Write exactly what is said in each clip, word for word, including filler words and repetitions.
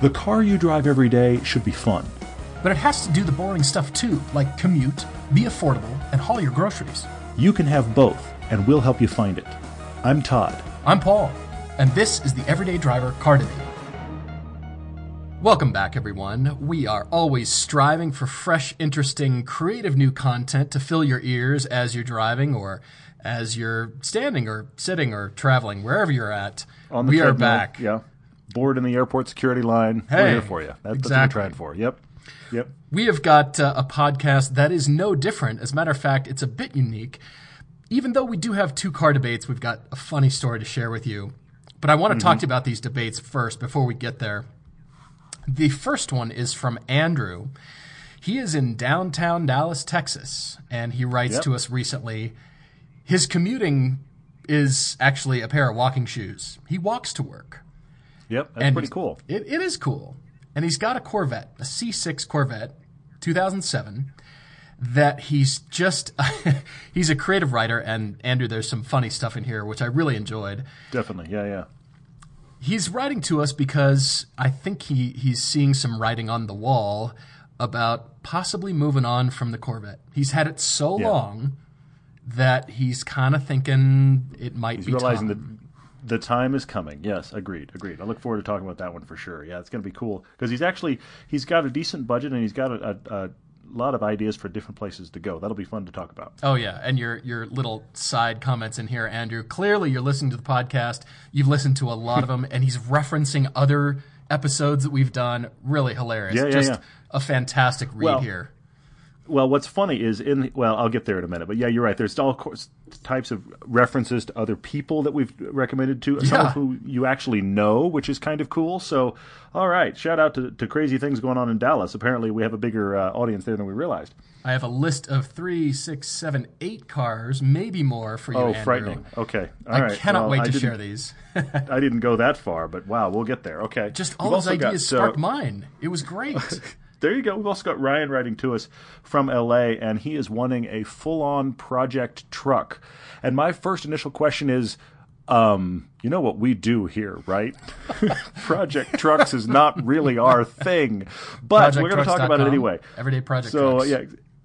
The car you drive every day should be fun. But it has to do the boring stuff too, like commute, be affordable, and haul your groceries. You can have both, and we'll help you find it. I'm Todd. I'm Paul. And this is the Everyday Driver Car Today. Welcome back, everyone. We are always striving for fresh, interesting, creative new content to fill your ears as you're driving or as you're standing or sitting or traveling, wherever you're at. On the we treadmill, are back. Yeah. Bored in the airport security line. Hey, we're here for you. That's exactly. What we're trying for. Yep. Yep. We have got uh, a podcast that is no different. As a matter of fact, it's a bit unique. Even though we do have two car debates, we've got a funny story to share with you. But I want to mm-hmm. talk to you about these debates first before we get there. The first one is from Andrew. He is in downtown Dallas, Texas, and he writes yep. to us recently. His commuting is actually a pair of walking shoes. He walks to work. Yep, that's and pretty cool. It, it is cool. And he's got a Corvette, a C six Corvette, two thousand seven, that he's just – he's a creative writer. And, Andrew, there's some funny stuff in here, which I really enjoyed. Definitely. Yeah, yeah. He's writing to us because I think he, he's seeing some writing on the wall about possibly moving on from the Corvette. He's had it so yeah. long that he's kind of thinking it might he's be realizing time. That the time is coming. Yes, agreed, agreed. I look forward to talking about that one for sure. Yeah, it's going to be cool because he's actually he's got a decent budget and he's got a, a, a lot of ideas for different places to go. That'll be fun to talk about. Oh yeah, and your your little side comments in here, Andrew. Clearly, you're listening to the podcast. You've listened to a lot of them, and he's referencing other episodes that we've done. Really hilarious. Yeah, yeah, Just yeah. a fantastic read well, here. Well, what's funny is in the, well, I'll get there in a minute. But yeah, you're right. There's all co- types of references to other people that we've recommended to, yeah. some of who you actually know, which is kind of cool. So, all right, shout out to, to crazy things going on in Dallas. Apparently, we have a bigger uh, audience there than we realized. I have a list of three, six, seven, eight cars, maybe more for you, oh, Andrew. Frightening. Okay. All I right. cannot well, wait I to share these. I didn't go that far, but wow, we'll get there. Okay. Just all We've those ideas got, so, sparked mine. It was great. There you go. We've also got Ryan writing to us from L A, and he is wanting a full-on project truck. And my first initial question is, um, you know what we do here, right? Project trucks is not really our thing, but we're going to talk about it anyway. Everyday project so, trucks.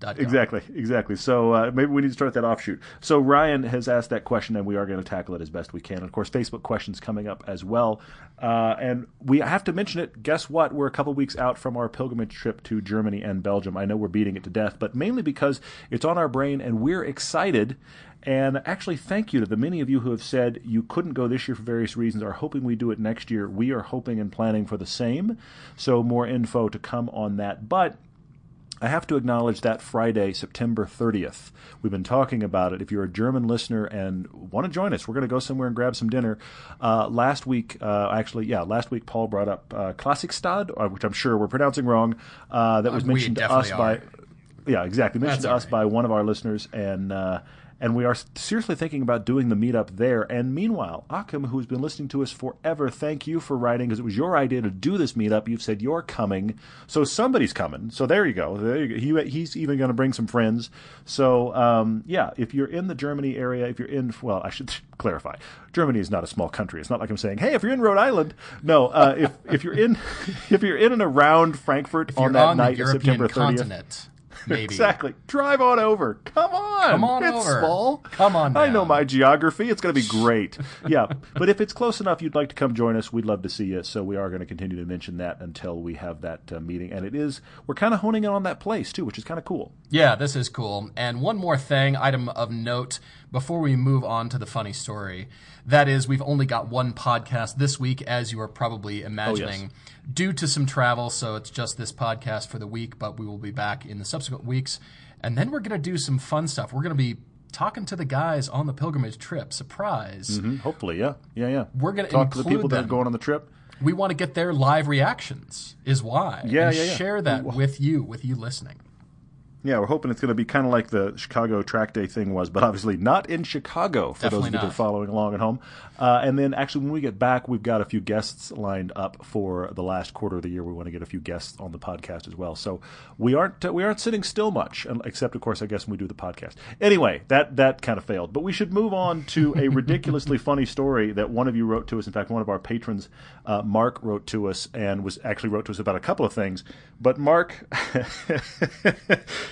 Yeah, exactly, exactly. So uh, maybe we need to start that offshoot. So Ryan has asked that question, and we are going to tackle it as best we can. And of course, Facebook questions coming up as well. Uh, and we have to mention it. Guess what? We're a couple weeks out from our pilgrimage trip to Germany and Belgium. I know we're beating it to death, but mainly because it's on our brain and we're excited. And actually, thank you to the many of you who have said you couldn't go this year for various reasons, are hoping we do it next year. We are hoping and planning for the same. So more info to come on that. But I have to acknowledge that Friday, September thirtieth. We've been talking about it. If you're a German listener and want to join us, we're going to go somewhere and grab some dinner. Uh, last week, uh, actually, yeah, last week Paul brought up uh, Klassikstad, which I'm sure we're pronouncing wrong. Uh, that was mentioned to us by, yeah, exactly, mentioned to us by one of our listeners, and uh, and we are seriously thinking about doing the meetup there. And meanwhile, Ockham, who's been listening to us forever, thank you for writing because it was your idea to do this meetup. You've said you're coming, so somebody's coming. So there you go. There you go. He, he's even going to bring some friends. So um, yeah, if you're in the Germany area, if you're in well, I should clarify, Germany is not a small country. It's not like I'm saying, hey, if you're in Rhode Island, no. Uh, if if you're in if you're in and around Frankfurt if on that on night, the September thirtieth. Maybe. Exactly. Drive on over. Come on. Come on it's over. It's small. Come on now. I know my geography. It's going to be great. Yeah. But if it's close enough, you'd like to come join us, we'd love to see you. So we are going to continue to mention that until we have that uh, meeting. And it is, we're kind of honing in on that place too, which is kind of cool. Yeah, this is cool. And one more thing, item of note, before we move on to the funny story. That is, we've only got one podcast this week, as you are probably imagining, oh, yes. due to some travel. So it's just this podcast for the week, but we will be back in the subsequent weeks. And then we're going to do some fun stuff. We're going to be talking to the guys on the pilgrimage trip. Surprise. Mm-hmm. Hopefully, yeah. Yeah, yeah. We're going to talk to the people them. that are going on the trip. We want to get their live reactions is why. Yeah, and yeah, yeah. share that Ooh. with you, with you listening. Yeah, we're hoping it's going to be kind of like the Chicago track day thing was, but obviously not in Chicago for Definitely those people not. following along at home. Uh, and then actually when we get back, we've got a few guests lined up for the last quarter of the year. We want to get a few guests on the podcast as well. So we aren't uh, we aren't sitting still much, except, of course, I guess when we do the podcast. Anyway, that, that kind of failed. But we should move on to a ridiculously funny story that one of you wrote to us. In fact, one of our patrons, uh, Mark, wrote to us and was actually wrote to us about a couple of things. But Mark...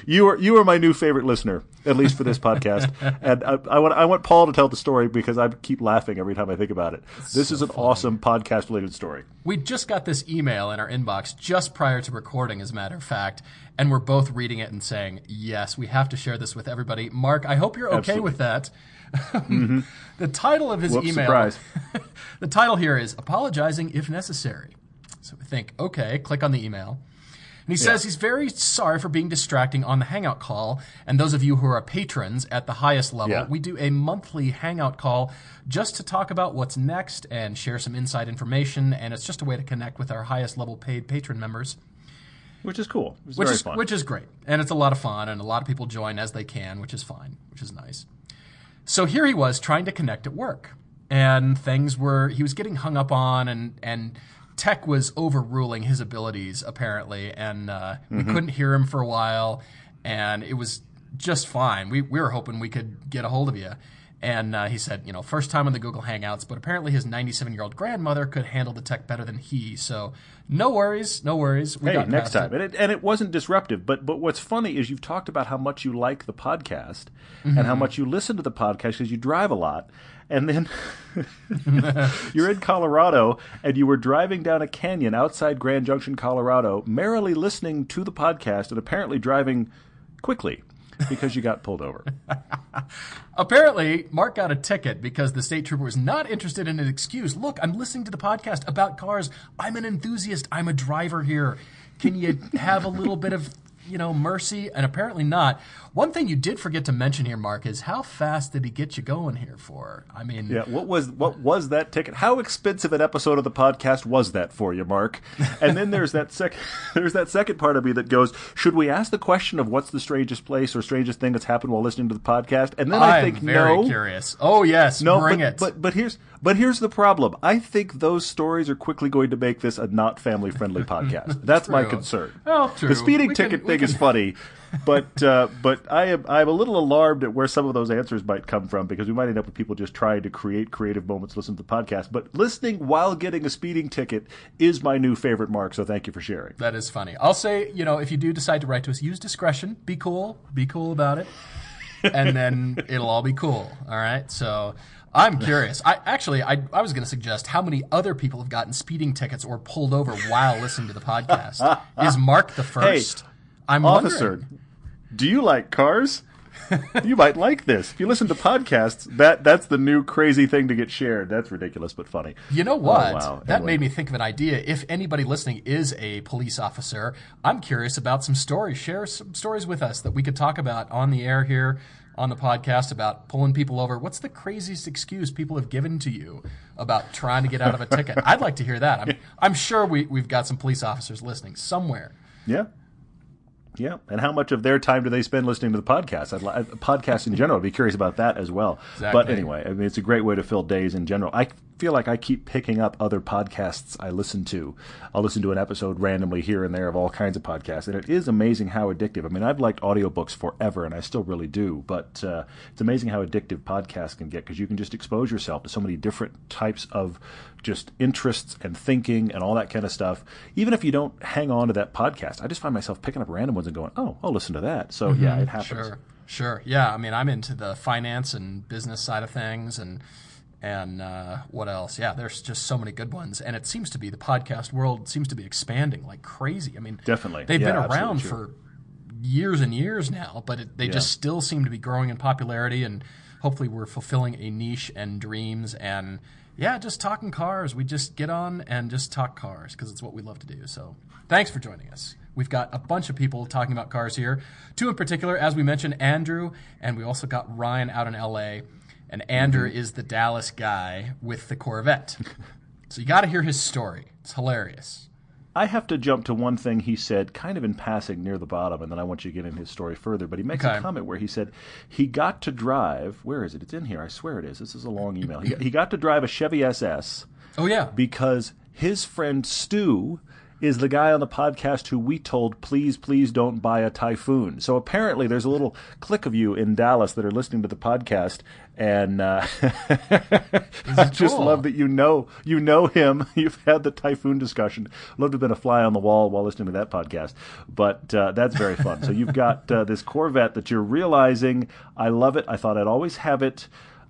You are you are my new favorite listener, at least for this podcast, and I, I want I want Paul to tell the story because I keep laughing every time I think about it. It's this so is an funny. awesome podcast related story. We just got this email in our inbox just prior to recording, as a matter of fact, and we're both reading it and saying, "Yes, we have to share this with everybody." Mark, I hope you're okay Absolutely. with that. Mm-hmm. The title of his Whoops, email, surprise. The title here is "Apologizing If Necessary." So we think, okay, click on the email. And he says yeah. he's very sorry for being distracting on the Hangout call. And those of you who are patrons at the highest level, yeah. we do a monthly Hangout call just to talk about what's next and share some inside information. And it's just a way to connect with our highest level paid patron members. Which is cool. It's which very is, fun. Which is great. And it's a lot of fun. And a lot of people join as they can, which is fine, which is nice. So here he was trying to connect at work. And things were, he was getting hung up on and and... tech was overruling his abilities, apparently, and uh, we mm-hmm. couldn't hear him for a while, and it was just fine. We, we were hoping we could get a hold of you. And uh, he said, you know, first time on the Google Hangouts, but apparently his ninety-seven-year-old grandmother could handle the tech better than he. So no worries, no worries. We hey, got next time. It. And, it, and it wasn't disruptive, but but what's funny is you've talked about how much you like the podcast mm-hmm. and how much you listen to the podcast because you drive a lot. And then you're in Colorado, and you were driving down a canyon outside Grand Junction, Colorado, merrily listening to the podcast and apparently driving quickly because you got pulled over. Apparently, Mark got a ticket because the state trooper was not interested in an excuse. Look, I'm listening to the podcast about cars. I'm an enthusiast. I'm a driver here. Can you have a little bit of... you know, mercy, and apparently not. One thing you did forget to mention here, Mark, is how fast did he get you going here for? I mean, yeah, what was what was that ticket? How expensive an episode of the podcast was that for you, Mark? And then there's that sec there's that second part of me that goes, should we ask the question of what's the strangest place or strangest thing that's happened while listening to the podcast? And then I'm I think very no. curious. Oh yes, no, bring but, it. But but here's but here's the problem. I think those stories are quickly going to make this a not family-friendly podcast. That's my concern. Well, true. The speeding we ticket can, thing is funny, but uh, but I am I'm a little alarmed at where some of those answers might come from because we might end up with people just trying to create creative moments, listen to the podcast. But listening while getting a speeding ticket is my new favorite, Mark, so thank you for sharing. That is funny. I'll say, you know, if you do decide to write to us, use discretion. Be cool. Be cool about it. And then it'll all be cool, all right? So... I'm curious. I actually, I, I was going to suggest how many other people have gotten speeding tickets or pulled over while listening to the podcast. Is Mark the first? Hey, I'm officer, wondering. Do you like cars? You might like this. If you listen to podcasts, that that's the new crazy thing to get shared. That's ridiculous but funny. You know what? Oh, wow. That anyway. made me think of an idea. If anybody listening is a police officer, I'm curious about some stories. Share some stories with us that we could talk about on the air here on the podcast about pulling people over. What's the craziest excuse people have given to you about trying to get out of a ticket? I'd like to hear that. I'm, I'm sure we, we've got some police officers listening somewhere. Yeah. Yeah, and how much of their time do they spend listening to the podcast? I'd li- podcasts in general, I'd be curious about that as well. Exactly. But anyway, I mean, it's a great way to fill days in general. I feel like I keep picking up other podcasts I listen to. I'll listen to an episode randomly here and there of all kinds of podcasts, and it is amazing how addictive. I mean, I've liked audiobooks forever, and I still really do, but uh, it's amazing how addictive podcasts can get because you can just expose yourself to so many different types of just interests and thinking and all that kind of stuff. Even if you don't hang on to that podcast, I just find myself picking up random ones and going, oh, I'll listen to that. So, mm-hmm. yeah, it happens. Sure, sure. Yeah, I mean, I'm into the finance and business side of things and and uh, what else? Yeah, there's just so many good ones. And it seems to be the podcast world seems to be expanding like crazy. I mean, definitely they've yeah, been around for years and years now, but it, they yeah. just still seem to be growing in popularity. And hopefully we're fulfilling a niche and dreams and – yeah, just talking cars. We just get on and just talk cars because it's what we love to do. So thanks for joining us. We've got a bunch of people talking about cars here. Two in particular, as we mentioned, Andrew, and we also got Ryan out in L A. And Andrew mm-hmm. is the Dallas guy with the Corvette. So you got to hear his story. It's hilarious. I have to jump to one thing he said kind of in passing near the bottom, and then I want you to get into his story further. But he makes okay. a comment where he said he got to drive – where is it? It's in here. I swear it is. This is a long email. He, he got to drive a Chevy S S. Oh, yeah. Because his friend Stu is the guy on the podcast who we told, please, please don't buy a Typhoon. So apparently there's a little clique of you in Dallas that are listening to the podcast. And uh, I just cool. love that you know you know him. You've had the Typhoon discussion. Love to have been a fly on the wall while listening to that podcast. But uh, that's very fun. So you've got uh, this Corvette that you're realizing, I love it. I thought I'd always have it.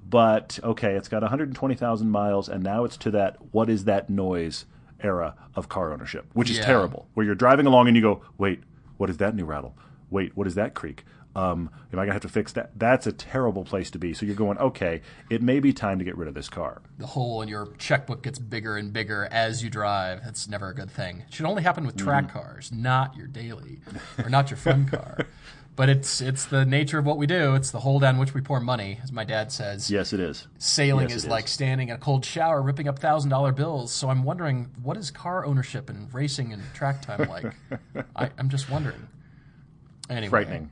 But, okay, it's got one hundred twenty thousand miles, and now it's to that what is that noise era of car ownership, which is yeah. terrible, where you're driving along and you go, wait, what is that new rattle? Wait, what is that creak? Um, am I going to have to fix that? That's a terrible place to be. So you're going, okay, it may be time to get rid of this car. The hole in your checkbook gets bigger and bigger as you drive. That's never a good thing. It should only happen with track mm-hmm. cars, not your daily or not your fun car. But it's it's the nature of what we do. It's the hole down which we pour money, as my dad says. Yes, it is. Sailing yes, is like is. standing in a cold shower, ripping up one thousand dollar bills. So I'm wondering, what is car ownership and racing and track time like? I, I'm just wondering. Anyway. Frightening.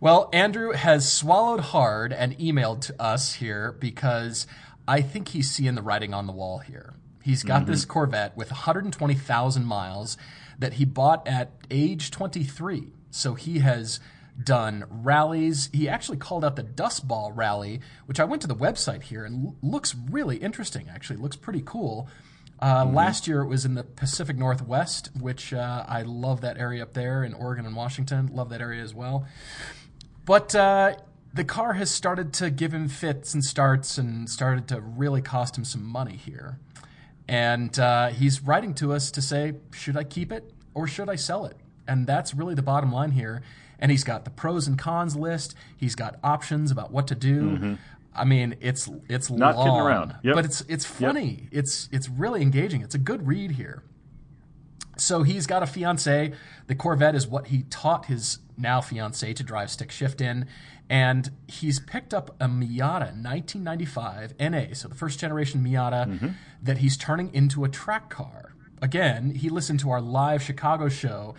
Well, Andrew has swallowed hard and emailed to us here because I think he's seeing the writing on the wall here. He's got mm-hmm. this Corvette with one hundred twenty thousand miles that he bought at age twenty-three. So he has done rallies. He actually called out the Dust Ball Rally, which I went to the website here and l- looks really interesting, actually. Looks pretty cool. Uh, mm-hmm. Last year it was in the Pacific Northwest, which uh, I love that area up there in Oregon and Washington. Love that area as well. But uh, the car has started to give him fits and starts and started to really cost him some money here. And uh, he's writing to us to say, should I keep it or should I sell it? And that's really the bottom line here. And he's got the pros and cons list. He's got options about what to do. Mm-hmm. I mean, it's it's not long, kidding around. Yep. But it's it's funny. Yep. It's it's really engaging. It's a good read here. So he's got a fiance. The Corvette is what he taught his now fiance to drive stick shift in, and he's picked up a Miata nineteen ninety-five N A, so the first generation Miata mm-hmm. that he's turning into a track car. Again, he listened to our live Chicago show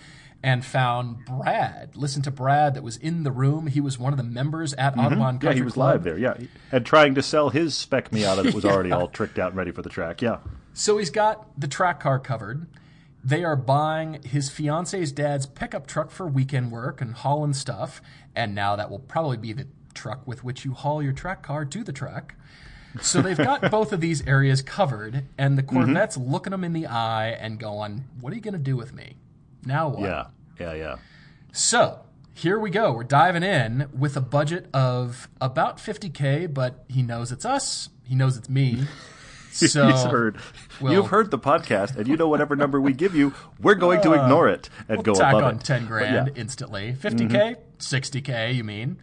and found Brad. Listen to Brad that was in the room. He was one of the members at mm-hmm. Audubon Country Yeah, he was Club. live there, yeah. And trying to sell his spec Miata that was yeah. already all tricked out and ready for the track, yeah. So he's got the track car covered. They are buying his fiance's dad's pickup truck for weekend work and hauling stuff. And now that will probably be the truck with which you haul your track car to the track. So they've got both of these areas covered. And the Corvette's mm-hmm. looking them in the eye and going, what are you going to do with me? Now what? Yeah, yeah, yeah. So here we go. We're diving in with a budget of about fifty K, but he knows it's us. He knows it's me. So He's heard. We'll, You've heard the podcast, and you know whatever number we give you, we're going to ignore it and we'll go tack above on it. ten grand yeah. instantly. fifty K, mm-hmm. sixty K, you mean?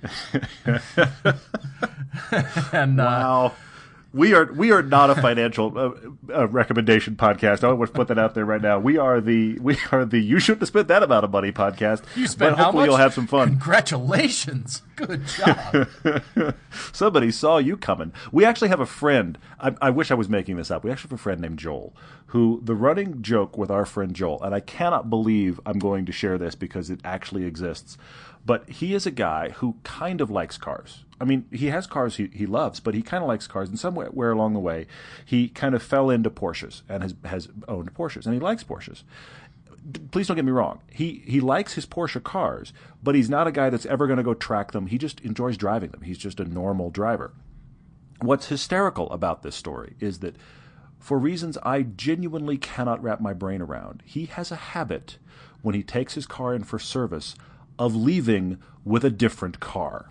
and, wow. Uh, We are we are not a financial uh, uh, recommendation podcast. I want to put that out there right now. We are the we are the you shouldn't have spent that amount of money podcast. You spent but how hopefully much? You'll have some fun. Congratulations, good job. Somebody saw you coming. We actually have a friend. I, I wish I was making this up. We actually have a friend named Joel, who the running joke with our friend Joel, and I cannot believe I'm going to share this because it actually exists. But he is a guy who kind of likes cars. I mean, he has cars he, he loves, but he kind of likes cars. And somewhere along the way, he kind of fell into Porsches and has, has owned Porsches. And he likes Porsches. D- please don't get me wrong. He he likes his Porsche cars, but he's not a guy that's ever going to go track them. He just enjoys driving them. He's just a normal driver. What's hysterical about this story is that for reasons I genuinely cannot wrap my brain around, he has a habit when he takes his car in for service of leaving with a different car.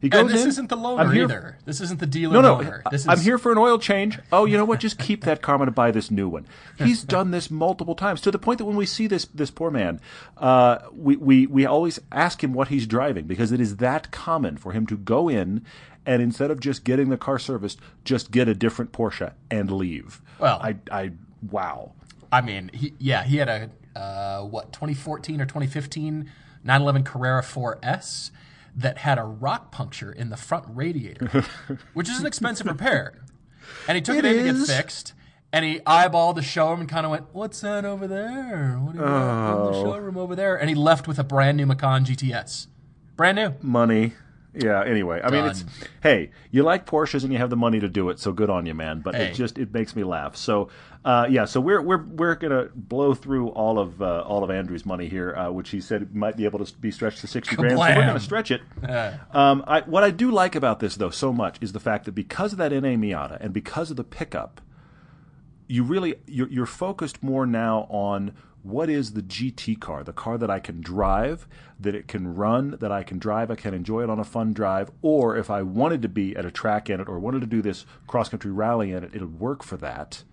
He goes and this in, isn't the loaner either. For, this isn't the dealer no, no, this is... I'm here for an oil change. Oh, you know what? Just keep that car. I'm going to buy this new one. He's done this multiple times to the point that when we see this this poor man, uh, we, we, we always ask him what he's driving because it is that common for him to go in and instead of just getting the car serviced, just get a different Porsche and leave. Well, I, I wow. I mean, he, yeah, he had a, uh, what, twenty fourteen or twenty fifteen nine eleven Carrera four S. That had a rock puncture in the front radiator, which is an expensive repair. And he took it, it in is. to get fixed, And he eyeballed the showroom and kind of went, "What's that over there? What do you got in the showroom over there?" And he left with a brand new Macan G T S, brand new. Money, yeah. Anyway, I mean, it's hey, you like Porsches and you have the money to do it, so good on you, man. But hey. it just it makes me laugh. So, uh, yeah. So we're we're we're gonna blow through all of uh, all of Andrew's money here, uh, which he said might be able to be stretched to sixty Kablam. grand. So we're gonna stretch it. Yeah. Um, I, what I do like about this though so much is the fact that because of that N A Miata and because of the pickup. You really you're, you're focused more now on what is the G T car, the car that I can drive, that it can run, that I can drive, I can enjoy it on a fun drive, or if I wanted to be at a track in it or wanted to do this cross-country rally in it, it'll work for that.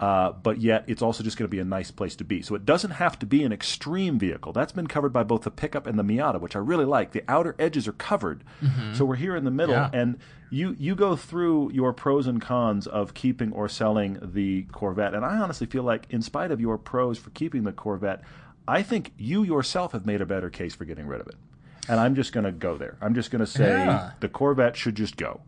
Uh, but yet it's also just going to be a nice place to be. So it doesn't have to be an extreme vehicle. That's been covered by both the pickup and the Miata, which I really like. The outer edges are covered. Mm-hmm. So we're here in the middle. Yeah. And you, you go through your pros and cons of keeping or selling the Corvette. And I honestly feel like in spite of your pros for keeping the Corvette, I think you yourself have made a better case for getting rid of it. And I'm just going to go there. I'm just going to say yeah. the Corvette should just go.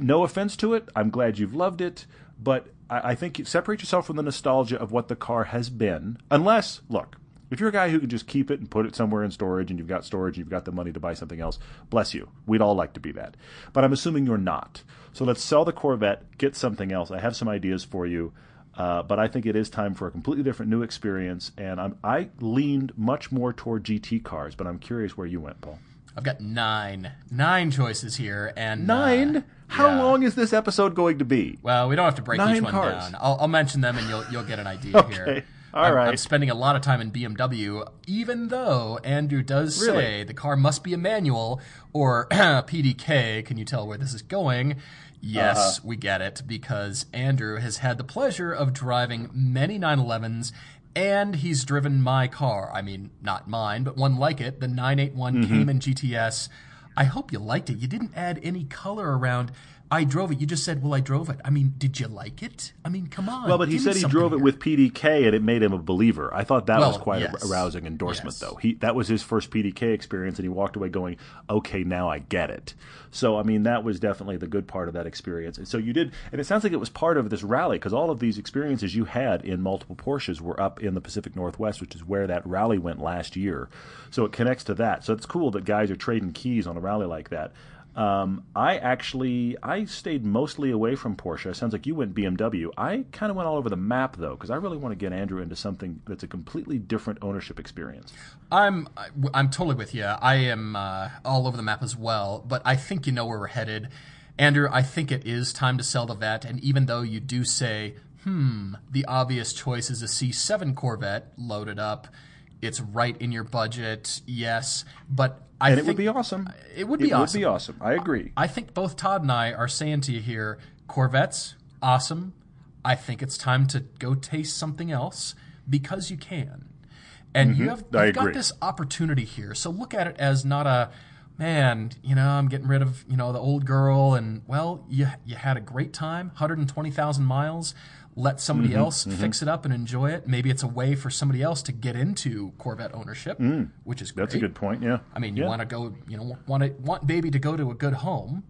No offense to it. I'm glad you've loved it. But I think you separate yourself from the nostalgia of what the car has been. Unless, look, if you're a guy who can just keep it and put it somewhere in storage and you've got storage and you've got the money to buy something else, bless you. We'd all like to be that. But I'm assuming you're not. So let's sell the Corvette, get something else. I have some ideas for you. Uh, but I think it is time for a completely different new experience. And I'm, I leaned much more toward G T cars, but I'm curious where you went, Paul. I've got nine. Nine choices here. and Nine? Uh, How yeah. long is this episode going to be? Well, we don't have to break nine each one cars. down. I'll, I'll mention them and you'll you'll get an idea okay. here. All I'm, right. I'm spending a lot of time in B M W, even though Andrew does really? say the car must be a manual or P D K. Can you tell where this is going? Yes, uh-huh. we get it, because Andrew has had the pleasure of driving many nine elevens, and he's driven my car. I mean, not mine, but one like it, the nine eighty-one mm-hmm. Cayman G T S. I hope you liked it. You didn't add any color around, I drove it. You just said, well, I drove it. I mean, did you like it? I mean, come on. Well, but he said he drove here. it with P D K, and it made him a believer. I thought that well, was quite yes. a rousing endorsement, yes. though. He That was his first P D K experience, and he walked away going, okay, now I get it. So, I mean, that was definitely the good part of that experience. And so you did, and it sounds like it was part of this rally, because all of these experiences you had in multiple Porsches were up in the Pacific Northwest, which is where that rally went last year. So it connects to that. So it's cool that guys are trading keys on a rally like that. Um, I actually, I stayed mostly away from Porsche. It sounds like you went B M W. I kind of went all over the map, though, because I really want to get Andrew into something that's a completely different ownership experience. I'm I'm totally with you. I am uh, all over the map as well, but I think you know where we're headed. Andrew, I think it is time to sell the Vette, and even though you do say, hmm, the obvious choice is a C seven Corvette loaded up, it's right in your budget, yes, but... I and it would be awesome. It would be it awesome. It would be awesome. I agree. I think both Todd and I are saying to you here, Corvettes, awesome. I think it's time to go taste something else because you can. And mm-hmm. you have you've got this opportunity here. So look at it as not a, man, you know, I'm getting rid of, you know, the old girl. And, well, you, you had a great time, one hundred twenty thousand miles. Let somebody mm-hmm, else mm-hmm. fix it up and enjoy it. Maybe it's a way for somebody else to get into Corvette ownership, mm, which is great. That's a good point, yeah. I mean, you yeah. want to go, you know, want to want baby to go to a good home,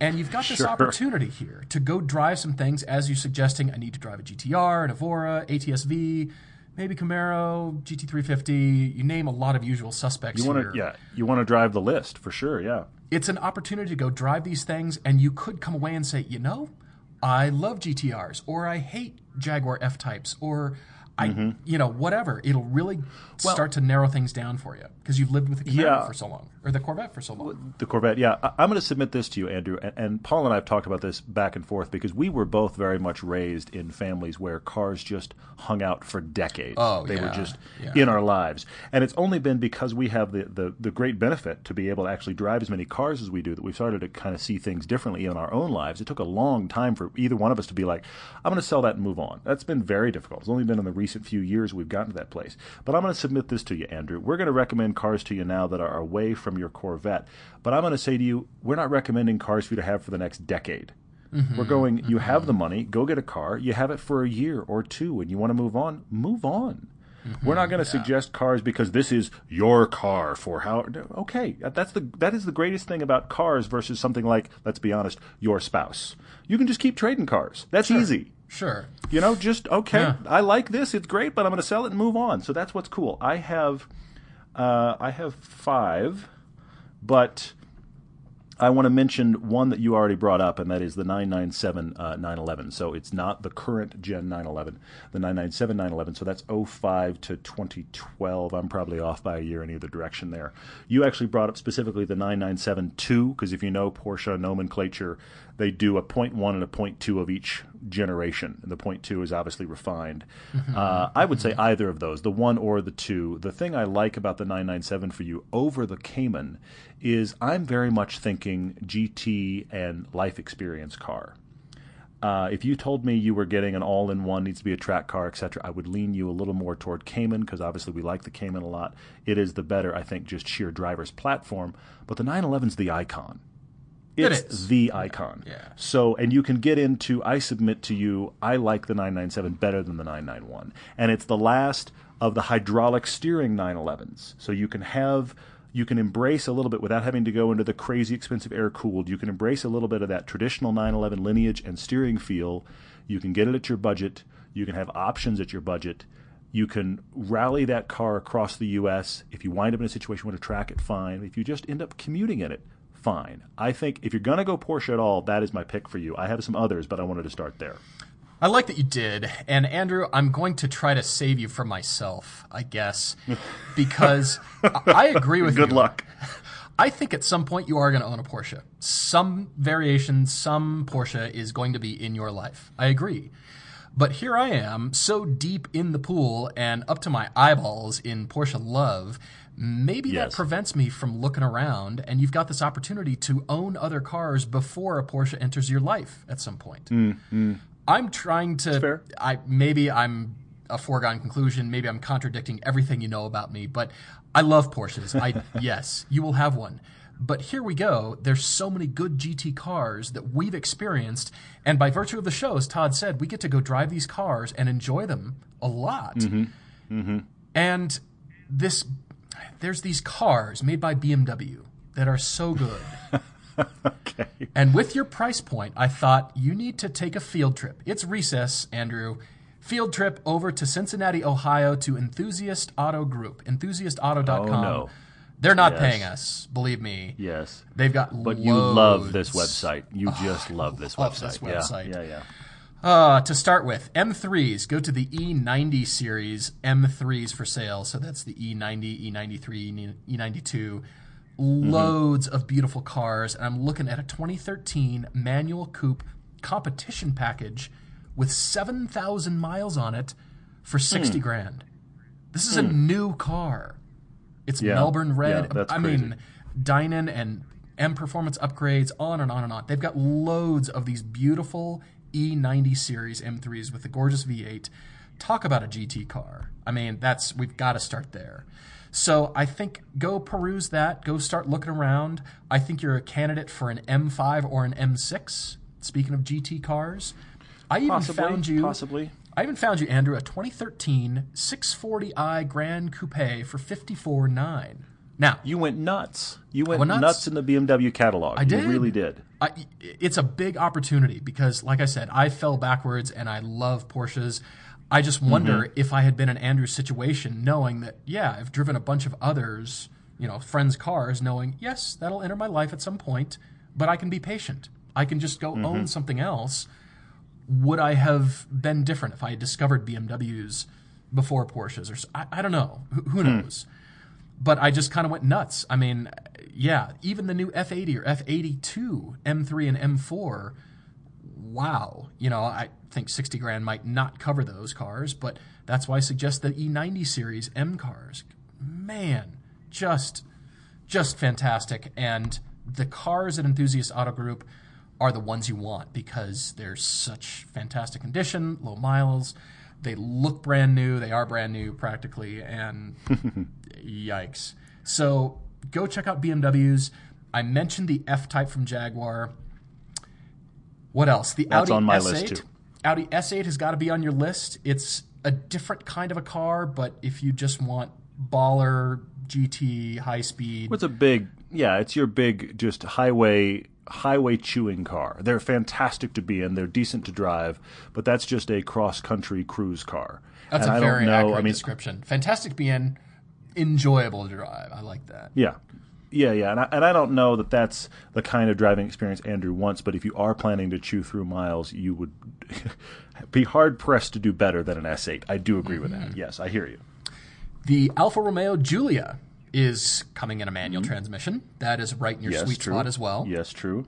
and you've got this sure. opportunity here to go drive some things as you're suggesting. I need to drive a G T R, an Evora, A T S V, maybe Camaro, G T three fifty. You name a lot of usual suspects you wanna, here. Yeah, you want to drive the list for sure, yeah. It's an opportunity to go drive these things, and you could come away and say, you know, I love G T Rs, or I hate Jaguar F-Types, or I, mm-hmm. you know, whatever. It'll really well, start to narrow things down for you because you've lived with the Camaro yeah. for so long, or the Corvette for so long. The Corvette, yeah. I- I'm going to submit this to you, Andrew, and-, and Paul and I have talked about this back and forth because we were both very much raised in families where cars just hung out for decades. Oh, they yeah. were just yeah. in our lives. And it's only been because we have the-, the the great benefit to be able to actually drive as many cars as we do that we've started to kind of see things differently in our own lives. It took a long time for either one of us to be like, I'm going to sell that and move on. That's been very difficult. It's only been in the recent recent few years we've gotten to that place. But I'm going to submit this to you, Andrew. We're going to recommend cars to you now that are away from your Corvette. But I'm going to say to you, we're not recommending cars for you to have for the next decade. Mm-hmm. We're going, you mm-hmm. have the money, go get a car. You have it for a year or two and you want to move on, move on. Mm-hmm. We're not going to yeah. suggest cars because this is your car for how okay that's the that is the greatest thing about cars versus something like, let's be honest, your spouse. You can just keep trading cars. That's sure. easy. Sure. You know, just, okay, yeah. I like this, it's great, but I'm going to sell it and move on. So that's what's cool. I have uh, I have five, but I want to mention one that you already brought up, and that is the nine ninety-seven uh, nine eleven. So it's not the current gen nine eleven, the nine ninety-seven nine eleven. So that's oh five to twenty twelve. I'm probably off by a year in either direction there. You actually brought up specifically the nine ninety-seven two, because if you know Porsche nomenclature, they do a point one and a point two of each generation. And the point two is obviously refined. uh, I would say either of those, the one or the two. The thing I like about the nine ninety-seven for you over the Cayman is I'm very much thinking G T and life experience car. Uh, if you told me you were getting an all-in-one, needs to be a track car, et cetera, I would lean you a little more toward Cayman, because obviously we like the Cayman a lot. It is the better, I think, just sheer driver's platform. But the nine eleven's the icon. It's it the icon. Yeah. Yeah. So, and you can get into, I submit to you, I like the nine ninety-seven better than the nine ninety-one. And it's the last of the hydraulic steering nine elevens. So you can have... You can embrace a little bit, without having to go into the crazy expensive air-cooled, you can embrace a little bit of that traditional nine eleven lineage and steering feel. You can get it at your budget. You can have options at your budget. You can rally that car across the U S If you wind up in a situation where to track it, fine. If you just end up commuting in it, fine. I think if you're going to go Porsche at all, that is my pick for you. I have some others, but I wanted to start there. I like that you did. And, Andrew, I'm going to try to save you from myself, I guess, because I agree with you. Good luck. I think at some point you are going to own a Porsche. Some variation, some Porsche is going to be in your life. I agree. But here I am, so deep in the pool and up to my eyeballs in Porsche love, maybe yes. that prevents me from looking around, and you've got this opportunity to own other cars before a Porsche enters your life at some point. Mm-hmm. I'm trying to – I maybe I'm a foregone conclusion. Maybe I'm contradicting everything you know about me. But I love Porsches. I yes, you will have one. But here we go. There's so many good G T cars that we've experienced. And by virtue of the show, as Todd said, we get to go drive these cars and enjoy them a lot. Mm-hmm. Mm-hmm. And this – there's these cars made by B M W that are so good. Okay. And with your price point, I thought you need to take a field trip. It's recess, Andrew. Field trip over to Cincinnati, Ohio to Enthusiast Auto Group, enthusiast auto dot com. Oh, no. They're not yes. paying us, believe me. Yes. They've got But loads. You love this website. You oh, just love this love website. This website. Yeah, yeah, yeah. Uh, to start with, M threes. Go to the E ninety series. M threes for sale. So that's the E ninety, E ninety-three, E ninety-two. Loads mm-hmm. of beautiful cars, and I'm looking at a twenty thirteen manual coupe competition package with seven thousand miles on it for sixty mm. grand. This is mm. a new car. It's yeah. Melbourne red. Yeah, that's I crazy. mean, Dynan and M Performance upgrades, on and on and on. They've got loads of these beautiful E ninety series M threes with the gorgeous V eight. Talk about a G T car. I mean, that's we've got to start there. So I think go peruse that. Go start looking around. I think you're a candidate for an M five or an M six. Speaking of G T cars, I even possibly, found you. Possibly. I even found you, Andrew, a twenty thirteen six forty i Grand Coupe for fifty-four nine. Now you went nuts. You went, went nuts. nuts in the B M W catalog. I did. You really did. I, it's a big opportunity because, like I said, I fell backwards and I love Porsches. I just wonder mm-hmm. if I had been in Andrew's situation, knowing that, yeah, I've driven a bunch of others, you know, friends' cars, knowing, yes, that'll enter my life at some point, but I can be patient. I can just go mm-hmm. own something else. Would I have been different if I had discovered B M Ws before Porsches? Or I, I don't know. Who, who knows? Mm. But I just kind of went nuts. I mean, yeah, even the new F eighty or F eighty-two, M three and M four, wow. You know, I think sixty grand might not cover those cars, but that's why I suggest the E ninety series M cars. Man, just just fantastic. And the cars at Enthusiast Auto Group are the ones you want because they're such fantastic condition, low miles. They look brand new. They are brand new practically, and yikes. So go check out B M Ws. I mentioned the F-Type from Jaguar. What else? The That's Audi on my S eight. List too. Audi S eight has got to be on your list. It's a different kind of a car, but if you just want baller G T high speed, it's a big yeah. It's your big just highway highway chewing car. They're fantastic to be in. They're decent to drive, but that's just a cross-country cruise car. That's and a I very don't know, accurate I mean, description. Fantastic to be in, enjoyable to drive. I like that. Yeah. Yeah, yeah, and I, and I don't know that that's the kind of driving experience Andrew wants, but if you are planning to chew through miles, you would be hard-pressed to do better than an S eight. I do agree mm-hmm. with that. Yes, I hear you. The Alfa Romeo Giulia is coming in a manual mm-hmm. transmission. That is right in your yes, sweet true. spot as well. Yes, true.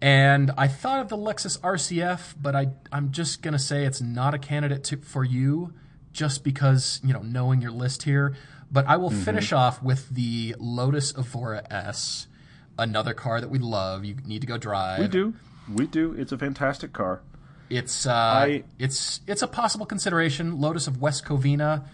And I thought of the Lexus R C F, but I, I'm just going to say it's not a candidate to, for you just because, you know, knowing your list here. But I will finish mm-hmm. off with the Lotus Evora S, another car that we love. You need to go drive. We do. We do. It's a fantastic car. It's uh, I... it's it's a possible consideration. Lotus of West Covina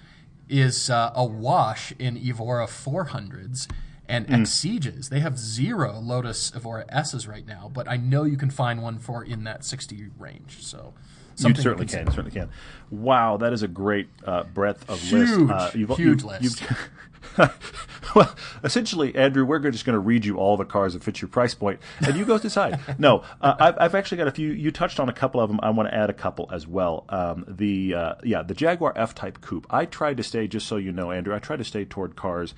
is uh, awash in Evora four hundreds and mm. Exiges. They have zero Lotus Evora S's right now, but I know you can find one for in that sixty range, so... You certainly can. You certainly can. Wow, that is a great uh, breadth of huge, list. Uh, you've, huge, huge list. Well, essentially, Andrew, we're just going to read you all the cars that fit your price point, and you go decide. No, uh, I've, I've actually got a few. You touched on a couple of them. I want to add a couple as well. Um, the uh, yeah, the Jaguar F-Type Coupe. I tried to stay, just so you know, Andrew, I tried to stay toward cars